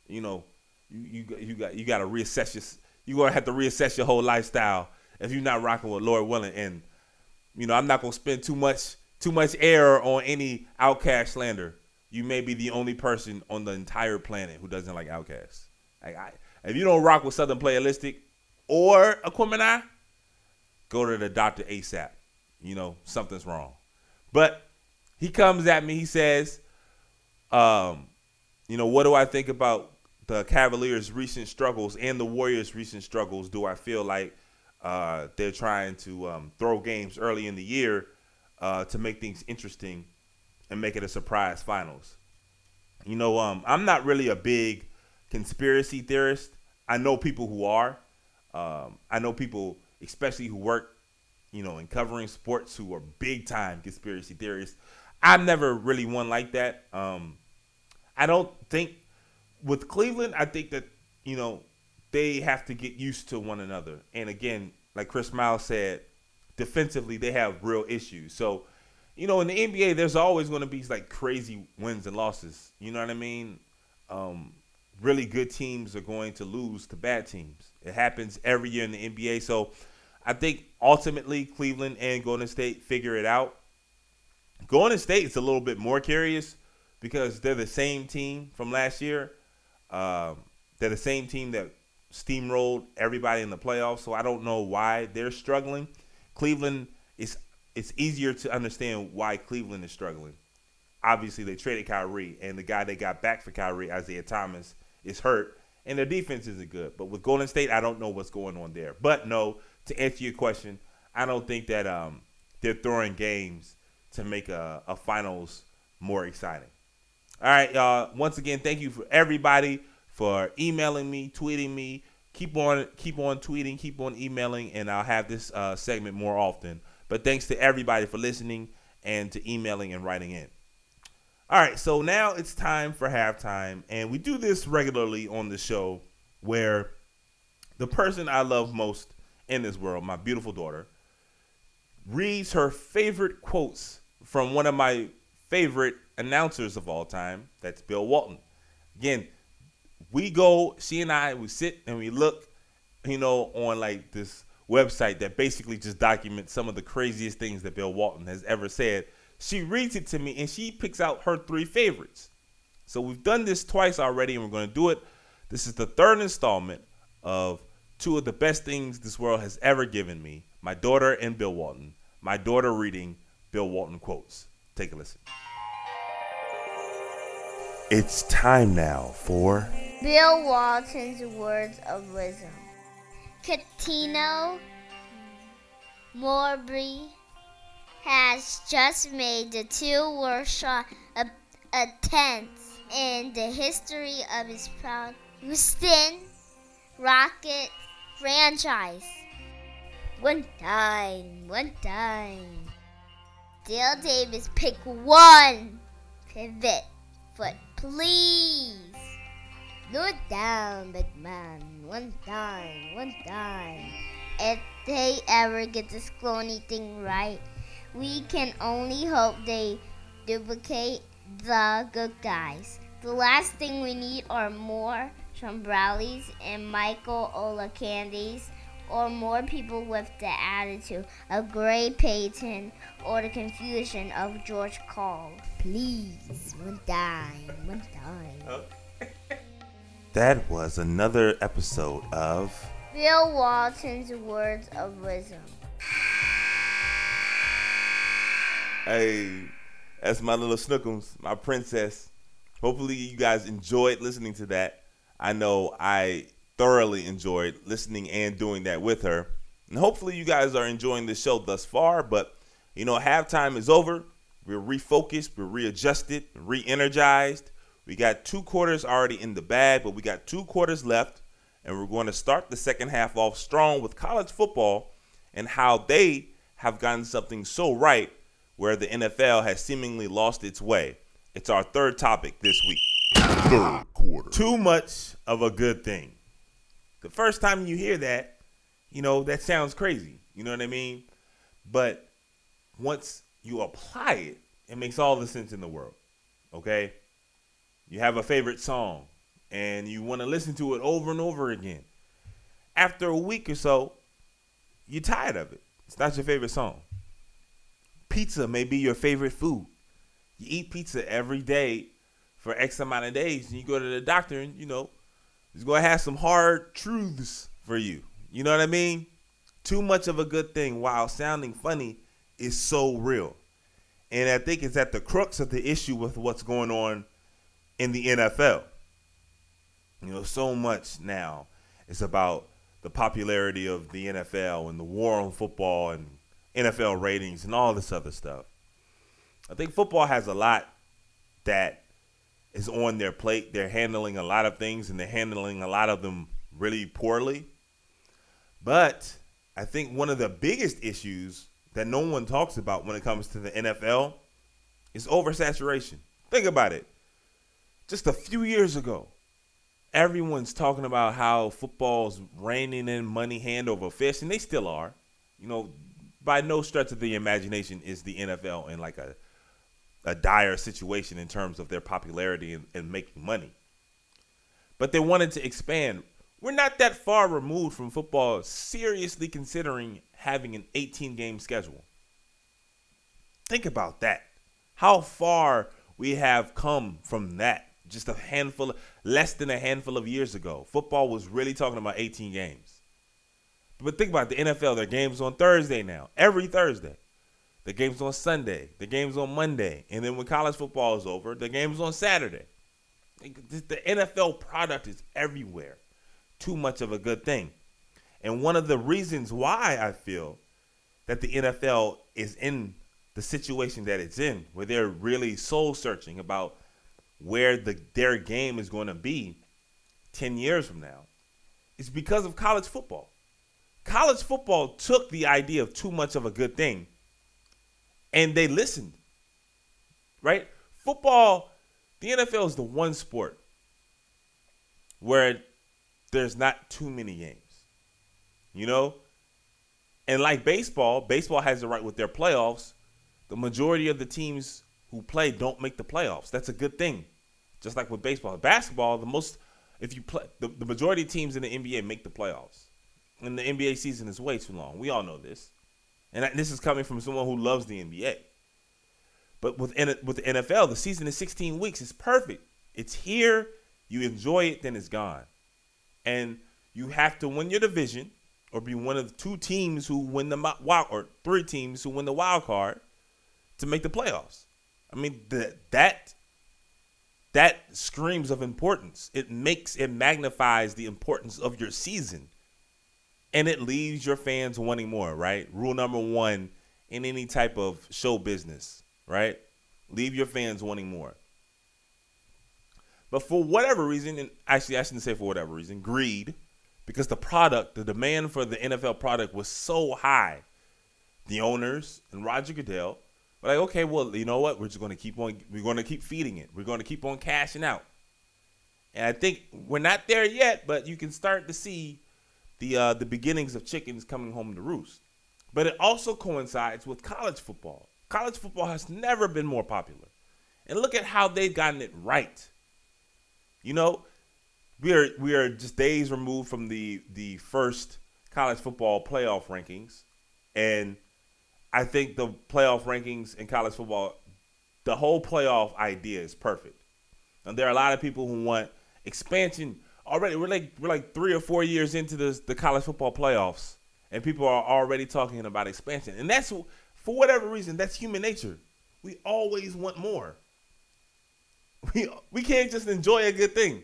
You know, you you, you got you got to reassess your, you're going to have to reassess your whole lifestyle if you're not rocking with Laura Willing. And you know, I'm not gonna spend too much too much air on any Outkast slander. You may be the only person on the entire planet who doesn't like Outkast. Like, I, if you don't rock with Southern Playalistic or Aquemini, go to the doctor ASAP. You know, something's wrong. But he comes at me. He says, um, "You know, what do I think about the Cavaliers' recent struggles and the Warriors' recent struggles? Do I feel like?" Uh, they're trying to um, throw games early in the year uh, to make things interesting and make it a surprise finals. You know, um, I'm not really a big conspiracy theorist. I know people who are. Um, I know people, especially who work, you know, in covering sports, who are big time conspiracy theorists. I'm never really one like that. Um, I don't think with Cleveland, I think that, you know, they have to get used to one another. And again, like Chris Miles said, defensively, they have real issues. So, you know, in the N B A, there's always going to be like crazy wins and losses. You know what I mean? Um, really good teams are going to lose to bad teams. It happens every year in the N B A. So I think ultimately Cleveland and Golden State figure it out. Golden State is a little bit more curious because they're the same team from last year. Um, they're the same team that steamrolled everybody in the playoffs, so I don't know why they're struggling. Cleveland, it's it's easier to understand why Cleveland is struggling. Obviously, they traded Kyrie, and the guy they got back for Kyrie, Isaiah Thomas, is hurt, and their defense isn't good. But with Golden State, I don't know what's going on there. But no, to answer your question, I don't think that um, they're throwing games to make a, a finals more exciting. All right, y'all. Once again, thank you for everybody for emailing me, tweeting me. Keep on keep on tweeting, keep on emailing, and I'll have this uh, segment more often. But thanks to everybody for listening and to emailing and writing in. All right, so now it's time for halftime, and we do this regularly on the show where the person I love most in this world, my beautiful daughter, reads her favorite quotes from one of my favorite announcers of all time, that's Bill Walton. Again, we go, she and I, we sit and we look, you know, on like this website that basically just documents some of the craziest things that Bill Walton has ever said. She reads it to me and she picks out her three favorites. So we've done this twice already and we're going to do it. This is the third installment of two of the best things this world has ever given me, my daughter and Bill Walton. My daughter reading Bill Walton quotes. Take a listen. It's time now for Bill Walton's Words of Wisdom. Catino Morby has just made the two worst shot attempts in the history of his proud Houston Rockets franchise. One time, one time. Dale Davis, pick one pivot foot, please. No down, big man. One time, one time. If they ever get this cloney thing right, we can only hope they duplicate the good guys. The last thing we need are more Trombrowlies and Michael Olacandies, or more people with the attitude of Gray Payton or the confusion of George Call. Please, one dime, one dime. Okay. That was another episode of Bill Walton's Words of Wisdom. Hey, that's my little snookums, my princess. Hopefully you guys enjoyed listening to that. I know I thoroughly enjoyed listening and doing that with her. And hopefully you guys are enjoying the show thus far. But, you know, halftime is over. We're refocused. We're readjusted, re-energized. We got two quarters already in the bag, but we got two quarters left. And we're going to start the second half off strong with college football and how they have gotten something so right where the N F L has seemingly lost its way. It's our third topic this week. Third quarter. Too much of a good thing. The first time you hear that, you know, that sounds crazy. You know what I mean? But once you apply it, it makes all the sense in the world. Okay? You have a favorite song and you want to listen to it over and over again. After a week or so, you're tired of it. It's not your favorite song. Pizza may be your favorite food. You eat pizza every day for X amount of days, and you go to the doctor, and, you know, he's going to have some hard truths for you. You know what I mean? Too much of a good thing, while sounding funny, is so real. And I think it's at the crux of the issue with what's going on in the N F L. You know, so much now is about the popularity of the N F L and the war on football and N F L ratings and all this other stuff. I think football has a lot that is on their plate. They're handling a lot of things, and they're handling a lot of them really poorly. But I think one of the biggest issues that no one talks about when it comes to the N F L is oversaturation. Think about it. Just a few years ago, everyone's talking about how football's reining in money hand over fist, and they still are. You know, by no stretch of the imagination is the N F L in like a a dire situation in terms of their popularity and, and making money. But they wanted to expand. We're not that far removed from football seriously considering having an eighteen-game schedule. Think about that. How far we have come from that. Just a handful, less than a handful of years ago. Football was really talking about eighteen games. But think about it, the N F L, their game's on Thursday now, every Thursday. The game's on Sunday. The game's on Monday. And then when college football is over, the game's on Saturday. The N F L product is everywhere. Too much of a good thing. And one of the reasons why I feel that the N F L is in the situation that it's in, where they're really soul searching about where the, their game is going to be ten years from now, is because of college football. College football took the idea of too much of a good thing, and they listened, right? Football, the N F L is the one sport where there's not too many games, you know? And like baseball, baseball has the right with their playoffs. The majority of the teams who play don't make the playoffs. That's a good thing. Just like with baseball. Basketball, the most, if you play, the, the majority of teams in the N B A make the playoffs. And the N B A season is way too long. We all know this. And this is coming from someone who loves the N B A. But with, with the N F L, the season is sixteen weeks. It's perfect. It's here. You enjoy it, then it's gone. And you have to win your division or be one of the two teams who win the wild, or three teams who win the wild card to make the playoffs. I mean, the, that that screams of importance. It makes, it magnifies the importance of your season. And it leaves your fans wanting more, right? Rule number one in any type of show business, right? Leave your fans wanting more. But for whatever reason, and actually I shouldn't say for whatever reason, greed, because the product, the demand for the N F L product was so high. The owners and Roger Goodell were like, okay, well, you know what? We're just going to keep on, we're going to keep feeding it. We're going to keep on cashing out. And I think we're not there yet, but you can start to see The uh, the beginnings of chickens coming home to roost. But it also coincides with college football. College football has never been more popular. And look at how they've gotten it right. You know, we are we are just days removed from the the first college football playoff rankings. And I think the playoff rankings in college football, the whole playoff idea is perfect. And there are a lot of people who want expansion already. We're like we're like three or four years into this, the college football playoffs, and people are already talking about expansion. And that's, for whatever reason, that's human nature. We always want more. We we can't just enjoy a good thing.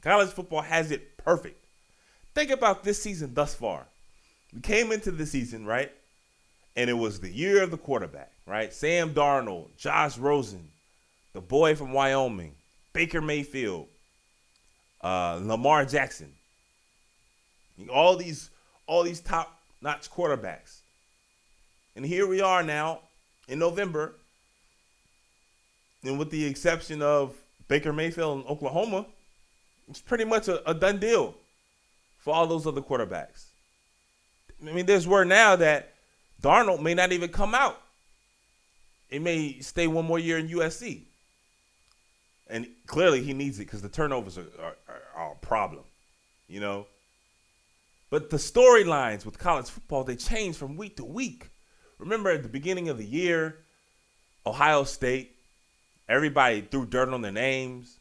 College football has it perfect. Think about this season thus far. We came into the season, right? And it was the year of the quarterback, right? Sam Darnold, Josh Rosen, the boy from Wyoming, Baker Mayfield, uh, Lamar Jackson. All these, all these top-notch quarterbacks. And here we are now in November. And with the exception of Baker Mayfield in Oklahoma, it's pretty much a, a done deal for all those other quarterbacks. I mean, there's word now that Darnold may not even come out. He may stay one more year in U S C. And clearly he needs it because the turnovers are, are, are a problem, you know. But the storylines with college football, they change from week to week. Remember at the beginning of the year, Ohio State, everybody threw dirt on their names.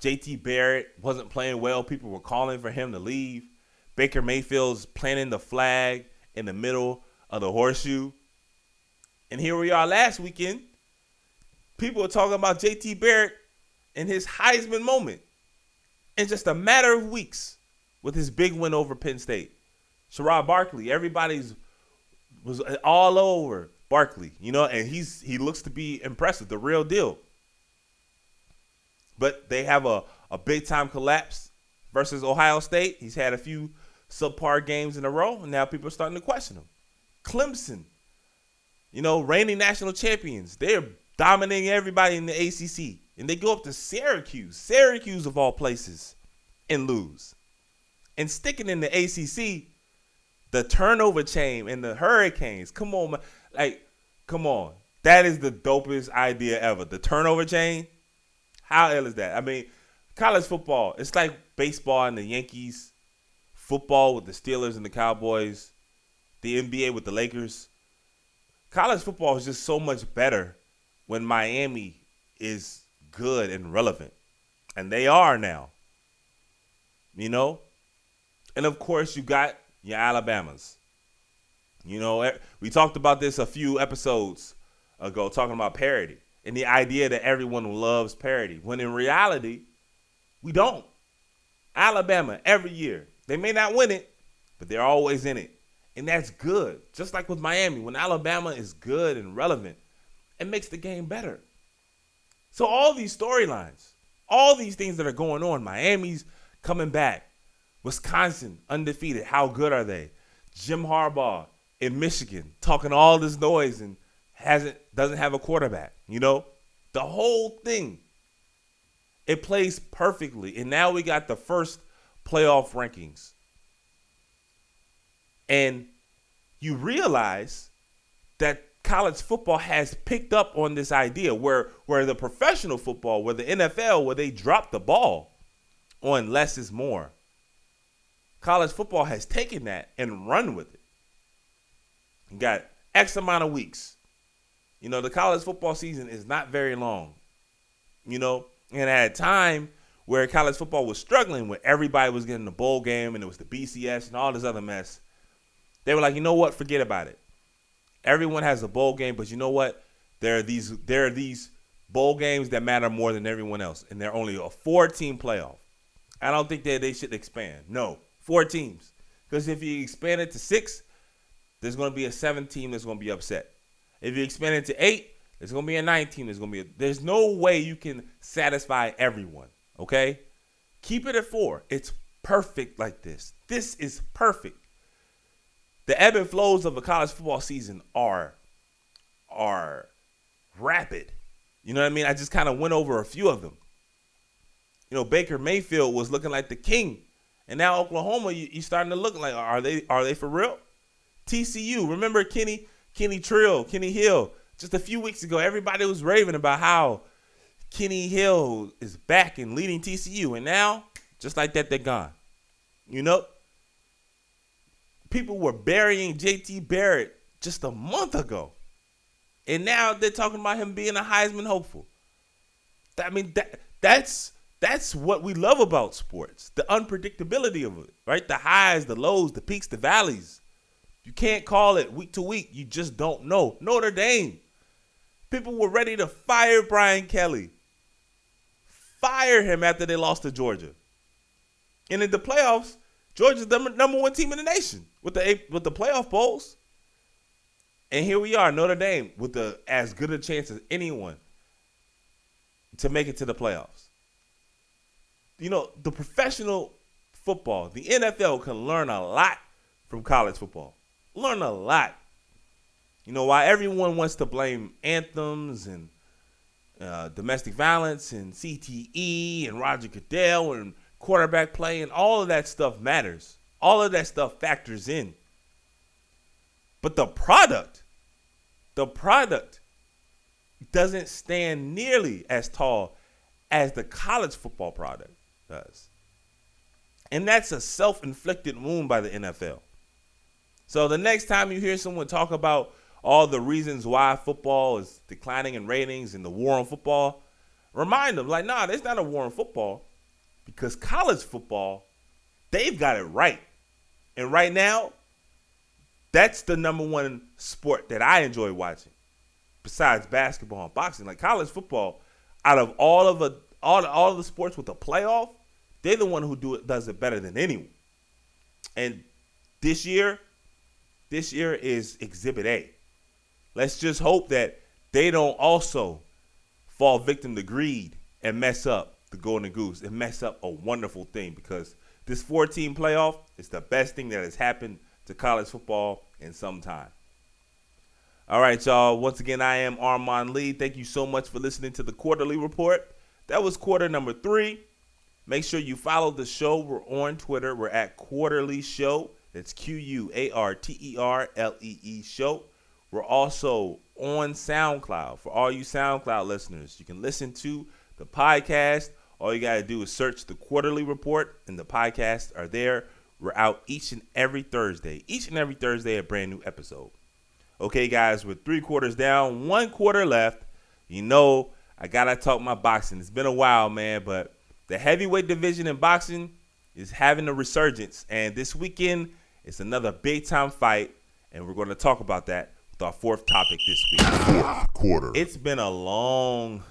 J T Barrett wasn't playing well. People were calling for him to leave. Baker Mayfield's planting the flag in the middle of the horseshoe. And here we are last weekend. People are talking about J T Barrett and his Heisman moment in just a matter of weeks with his big win over Penn State. Tyrod Barkley, everybody's was all over Barkley, you know, and he's he looks to be impressive, the real deal. But they have a, a big-time collapse versus Ohio State. He's had a few subpar games in a row, and now people are starting to question him. Clemson, you know, reigning national champions. They're dominating everybody in the A C C. And they go up to Syracuse, Syracuse of all places, and lose. And sticking in the A C C, the turnover chain and the Hurricanes. Come on, man. Like, come on. That is the dopest idea ever. The turnover chain. How ill is that? I mean, college football, it's like baseball and the Yankees, football with the Steelers and the Cowboys, the N B A with the Lakers. College football is just so much better when Miami is good and relevant. And they are now. You know? And, of course, you got your Alabamas. You know, we talked about this a few episodes ago, talking about parity. And the idea that everyone loves parity, when in reality, we don't. Alabama, every year, they may not win it, but they're always in it. And that's good. Just like with Miami, when Alabama is good and relevant, it makes the game better. So all these storylines, all these things that are going on, Miami's coming back. Wisconsin, undefeated. How good are they? Jim Harbaugh in Michigan, talking all this noise and hasn't doesn't have a quarterback. You know, the whole thing, it plays perfectly. And now we got the first playoff rankings. And you realize that college football has picked up on this idea where, where the professional football, where the N F L, where they drop the ball on less is more. College football has taken that and run with it. You got X amount of weeks. You know, the college football season is not very long, you know, and at a time where college football was struggling, where everybody was getting the bowl game and it was the B C S and all this other mess, they were like, you know what, forget about it. Everyone has a bowl game, but you know what? There are these there are these bowl games that matter more than everyone else, and they're only a four-team playoff. I don't think that they should expand. No, four teams, because if you expand it to six, there's going to be a seven team that's going to be upset. If you expand it to eight, there's going to be a nineteen. There's going to be a, there's no way you can satisfy everyone, okay? Keep it at four. It's perfect like this. This is perfect. The ebb and flows of a college football season are, are rapid. You know what I mean? I just kind of went over a few of them. You know, Baker Mayfield was looking like the king. And now Oklahoma, you, you're starting to look like, are they, are they for real? T C U, remember Kenny? Kenny Trill, Kenny Hill, Just a few weeks ago, everybody was raving about how Kenny Hill is back and leading T C U. And now, just like that, they're gone. You know, people were burying J T Barrett just a month ago. And now they're talking about him being a Heisman hopeful. I mean, that that's that's what we love about sports. The unpredictability of it, right? The highs, the lows, the peaks, the valleys. You can't call it week to week. You just don't know. Notre Dame. People were ready to fire Brian Kelly. Fire him after they lost to Georgia. And in the playoffs, Georgia's the number one team in the nation with the with the playoff polls. And here we are, Notre Dame, with the as good a chance as anyone to make it to the playoffs. You know, the professional football, the N F L can learn a lot from college football. Learn a lot. You know, while everyone wants to blame anthems and uh, domestic violence and C T E and Roger Goodell and quarterback play and all of that stuff matters. All of that stuff factors in. But the product, the product doesn't stand nearly as tall as the college football product does. And that's a self-inflicted wound by the N F L. So the next time you hear someone talk about all the reasons why football is declining in ratings and the war on football, remind them, like, nah, there's not a war on football because college football, they've got it right. And right now, that's the number one sport that I enjoy watching, besides basketball and boxing. Like college football, out of all of the all all of the sports with a playoff, they're the one who do it does it better than anyone. And this year, this year is Exhibit A. Let's just hope that they don't also fall victim to greed and mess up the Golden Goose and mess up a wonderful thing, because this four-team playoff is the best thing that has happened to college football in some time. All right, y'all. Once again, I am Armon Lee. Thank you so much for listening to the Quarterly Report. That was quarter number three. Make sure you follow the show. We're on Twitter. We're at Quarterly Show. That's Q U A R T E R L E E Show. We're also on SoundCloud. For all you SoundCloud listeners, you can listen to the podcast. All you got to do is search the Quarterly Report, and the podcasts are there. We're out each and every Thursday. Each and every Thursday, a brand new episode. Okay, guys, we're three quarters down, one quarter left. You know, I got to talk my boxing. It's been a while, man, but the heavyweight division in boxing is having a resurgence. And this weekend, it's another big-time fight, and we're going to talk about that with our fourth topic this week. Quarter. It's been a long,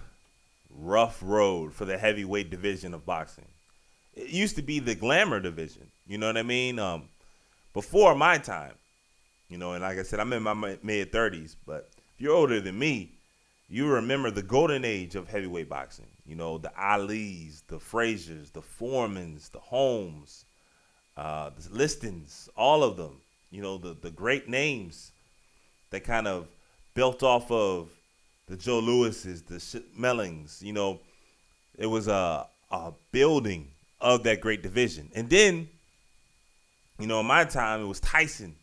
rough road for the heavyweight division of boxing. It used to be the glamour division. You know what I mean? Um, before my time, you know, and like I said, I'm in my mid-thirties, but if you're older than me, you remember the golden age of heavyweight boxing. You know, the Alis, the Frazier's, the Foremans, the Holmes, uh, the Listons, all of them. You know, the, the great names that kind of built off of the Joe Lewis's, the Mellings. You know, it was a, a building of that great division. And then, you know, in my time, it was Tyson.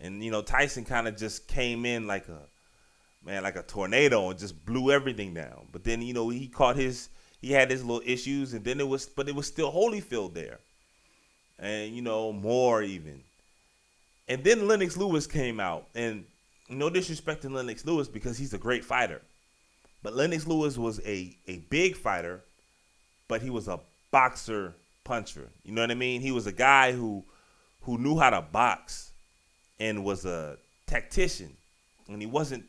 And, you know, Tyson kind of just came in like a, man, like a tornado and just blew everything down. But then, you know, he caught his, he had his little issues. And then it was, but it was still Holyfield there. And, you know, more even. And then Lennox Lewis came out. And no disrespect to Lennox Lewis because he's a great fighter. But Lennox Lewis was a, a big fighter, but he was a boxer puncher. You know what I mean? He was a guy who, who knew how to box and was a tactician, and he wasn't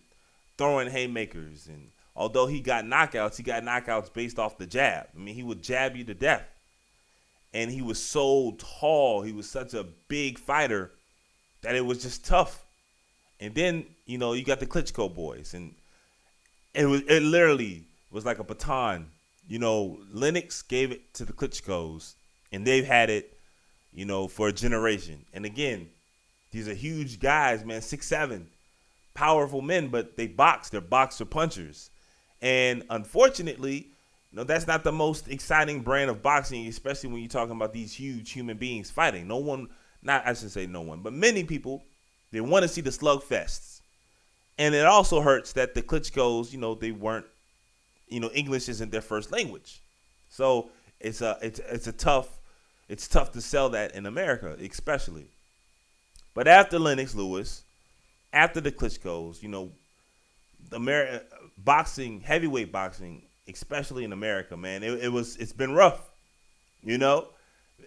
throwing haymakers. And although he got knockouts, he got knockouts based off the jab. I mean, he would jab you to death. And he was so tall. He was such a big fighter that it was just tough. And then, you know, you got the Klitschko boys, and it was, it literally was like a baton. You know, Lennox gave it to the Klitschkos, and they've had it, you know, for a generation. And again, these are huge guys, man, six seven, powerful men, but they box. They're boxer punchers. And unfortunately, you know, that's not the most exciting brand of boxing, especially when you're talking about these huge human beings fighting. No one, not I should say no one, but many people, they want to see the slugfests. And it also hurts that the Klitschko's, you know, they weren't, you know, English isn't their first language. So it's a it's it's a tough it's tough to sell that in America, especially. But after Lennox Lewis, after the Klitschko's, you know, Ameri- boxing, heavyweight boxing, especially in America, man, it, it was it's been rough. You know,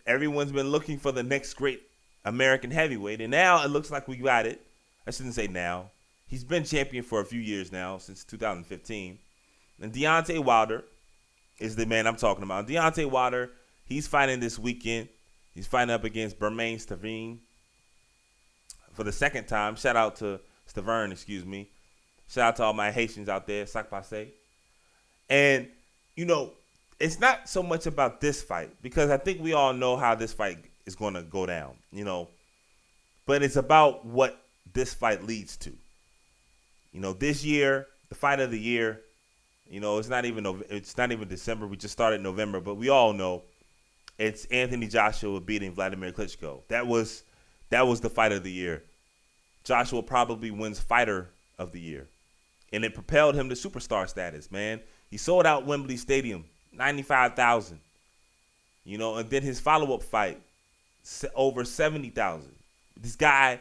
everyone's been looking for the next great American heavyweight, and now it looks like we got it. I shouldn't say now. He's been champion for a few years now, since two thousand fifteen. And Deontay Wilder is the man I'm talking about. Deontay Wilder, he's fighting this weekend. He's fighting up against Bermain Stavern for the second time. Shout out to Stavern, excuse me. Shout out to all my Haitians out there, sac passe. And, you know, it's not so much about this fight, because I think we all know how this fight is going to go down, you know. But it's about what this fight leads to. You know, this year, the fight of the year, you know, it's not even it's not even December. We just started November, but we all know it's Anthony Joshua beating Vladimir Klitschko. That was that was the fight of the year. Joshua probably wins fighter of the year, and it propelled him to superstar status, man. He sold out Wembley Stadium, ninety-five thousand. You know, and then his follow-up fight, over seventy thousand. This guy,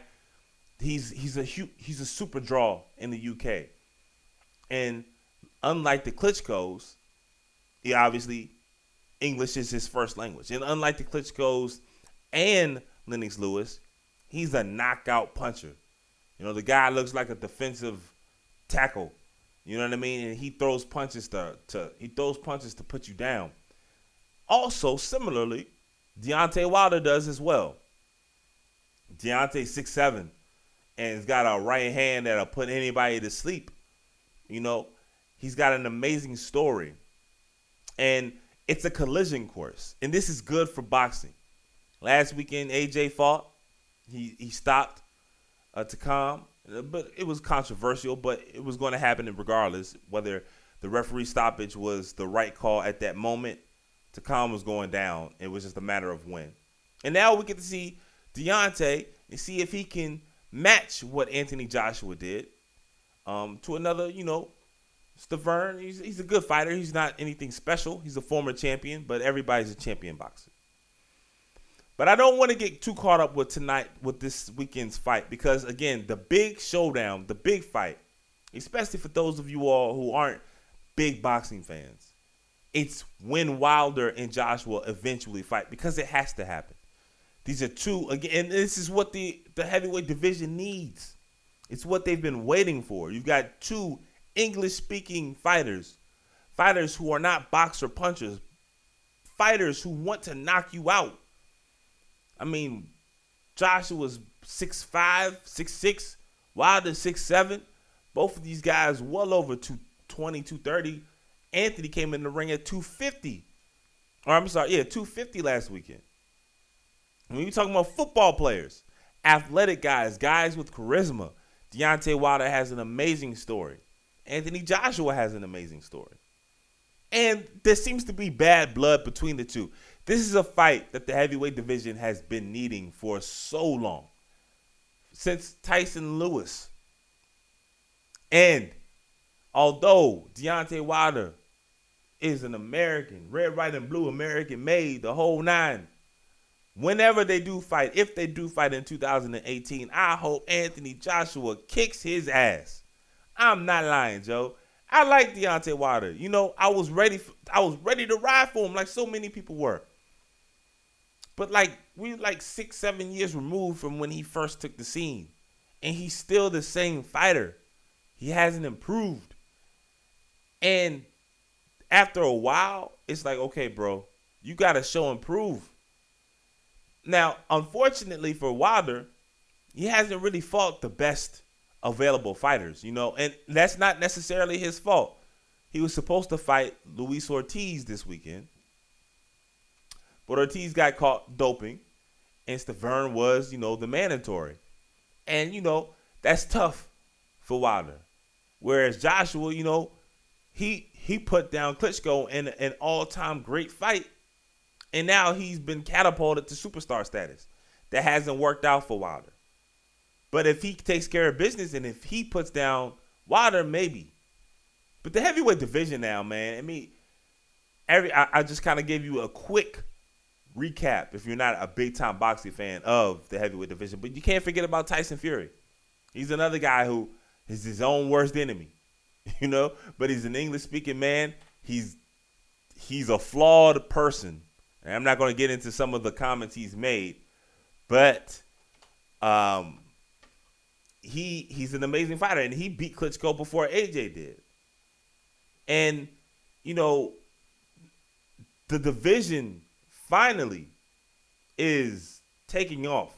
he's he's a huge, he's a super draw in the U K. And unlike the Klitschko's, he obviously, English is his first language. And unlike the Klitschko's and Lennox Lewis, he's a knockout puncher. You know, the guy looks like a defensive tackle. You know what I mean? And he throws punches to, to he throws punches to put you down. Also, similarly, Deontay Wilder does as well. Deontay six seven, and he's got a right hand that'll put anybody to sleep. You know, he's got an amazing story, and it's a collision course, and this is good for boxing. Last weekend, A J fought. He he stopped uh, Takam, but it was controversial, but it was going to happen regardless, whether the referee stoppage was the right call at that moment. Takam was going down. It was just a matter of when. And now we get to see Deontay and see if he can match what Anthony Joshua did um, to another, you know, Stavern, he's, he's a good fighter. He's not anything special. He's a former champion, but everybody's a champion boxer. But I don't want to get too caught up with tonight, with this weekend's fight, because, again, the big showdown, the big fight, especially for those of you all who aren't big boxing fans, it's when Wilder and Joshua eventually fight, because it has to happen. These are two, again, and this is what the, the heavyweight division needs. It's what they've been waiting for. You've got two English-speaking fighters, fighters who are not boxer punchers, fighters who want to knock you out. I mean, Joshua's six five, six six, Wilder's six seven. Both of these guys well over two twenty, two thirty. Anthony came in the ring at two fifty. Or I'm sorry, yeah, two fifty last weekend. When you're talking about football players, athletic guys, guys with charisma, Deontay Wilder has an amazing story. Anthony Joshua has an amazing story. And there seems to be bad blood between the two. This is a fight that the heavyweight division has been needing for so long. Since Tyson Lewis. And although Deontay Wilder is an American, red, white, and blue, American made, the whole nine, whenever they do fight, if they do fight in two thousand eighteen, I hope Anthony Joshua kicks his ass. I'm not lying, Joe. I like Deontay Wilder. You know, I was ready for, I was ready to ride for him like so many people were. But like we like six, seven years removed from when he first took the scene. And he's still the same fighter. He hasn't improved. And after a while, it's like, okay, bro, you got to show and prove. Now, unfortunately for Wilder, he hasn't really fought the best available fighters, you know, and that's not necessarily his fault. He was supposed to fight Luis Ortiz this weekend, but Ortiz got caught doping, and Stavern was, you know, the mandatory, and you know that's tough for Wilder. Whereas Joshua, you know, he he put down Klitschko in an all-time great fight, and now he's been catapulted to superstar status. That hasn't worked out for Wilder. But if he takes care of business and if he puts down Wilder, maybe. But the heavyweight division now, man, I mean, every I, I just kind of gave you a quick recap, if you're not a big-time boxing fan, of the heavyweight division. But you can't forget about Tyson Fury. He's another guy who is his own worst enemy, you know? But he's an English-speaking man. He's he's a flawed person. And I'm not going to get into some of the comments he's made, but um, he he's an amazing fighter, and he beat Klitschko before A J did. And, you know, the division finally is taking off.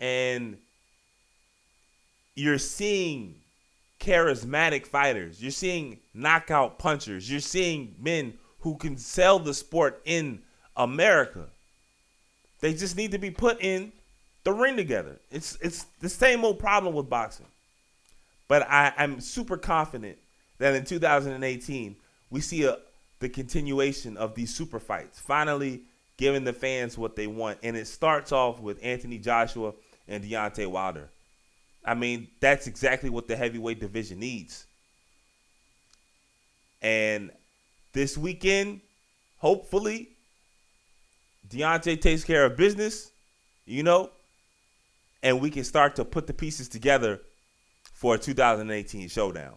And you're seeing charismatic fighters. You're seeing knockout punchers. You're seeing men who can sell the sport in America. They just need to be put in the ring together. It's it's the same old problem with boxing. But I, I'm super confident that in two thousand eighteen, we see a, the continuation of these super fights, finally giving the fans what they want. And it starts off with Anthony Joshua and Deontay Wilder. I mean, that's exactly what the heavyweight division needs. And this weekend, hopefully, Deontay takes care of business, you know, and we can start to put the pieces together for a two thousand eighteen showdown.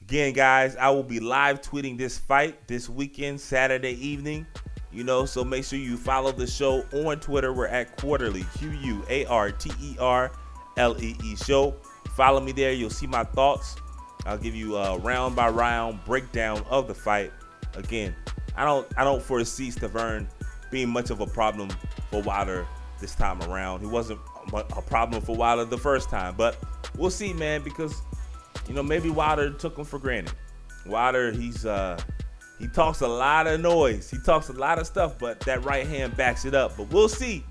Again, guys, I will be live tweeting this fight this weekend, Saturday evening. You know, so make sure you follow the show on Twitter. We're at Quarterly, Q U A R T E R L E E show. Follow me there. You'll see my thoughts. I'll give you a round by round breakdown of the fight. Again, I don't I don't foresee Stavern being much of a problem for Wilder this time around. He wasn't a problem for Wilder the first time, but we'll see, man, because, you know, maybe Wilder took him for granted. Wilder, he's uh, he talks a lot of noise. He talks a lot of stuff, but that right hand backs it up. But we'll see,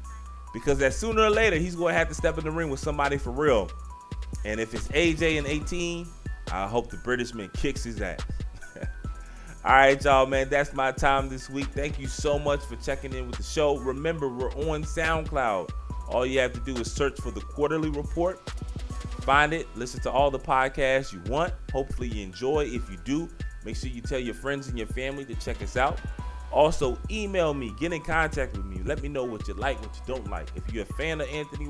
because that sooner or later, he's going to have to step in the ring with somebody for real. And if it's A J in eighteen, I hope the Britishman kicks his ass. All right, y'all, man, that's my time this week. Thank you so much for checking in with the show. Remember, we're on SoundCloud. All you have to do is search for The Quarterly Report. Find it, listen to all the podcasts you want. Hopefully you enjoy. If you do, make sure you tell your friends and your family to check us out. Also, email me, get in contact with me. Let me know what you like, what you don't like. If you're a fan of Anthony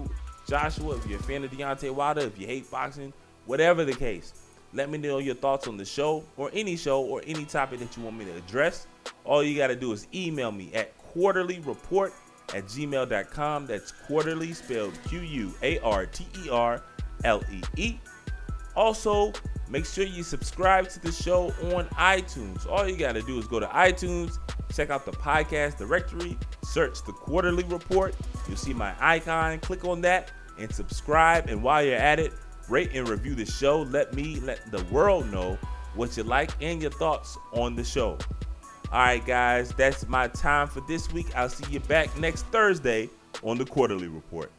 Joshua, if you're a fan of Deontay Wilder, if you hate boxing, whatever the case, let me know your thoughts on the show or any show or any topic that you want me to address. All you got to do is email me at quarterly report at gmail dot com. That's quarterly spelled Q U A R T E R L E E. Also, make sure you subscribe to the show on iTunes. All you got to do is go to iTunes, check out the podcast directory, search The Quarterly Report. You'll see my icon. Click on that and subscribe. And while you're at it, rate and review the show. Let me let the world know what you like and your thoughts on the show. All right, guys, that's my time for this week. I'll see you back next Thursday on The Quarterly Report.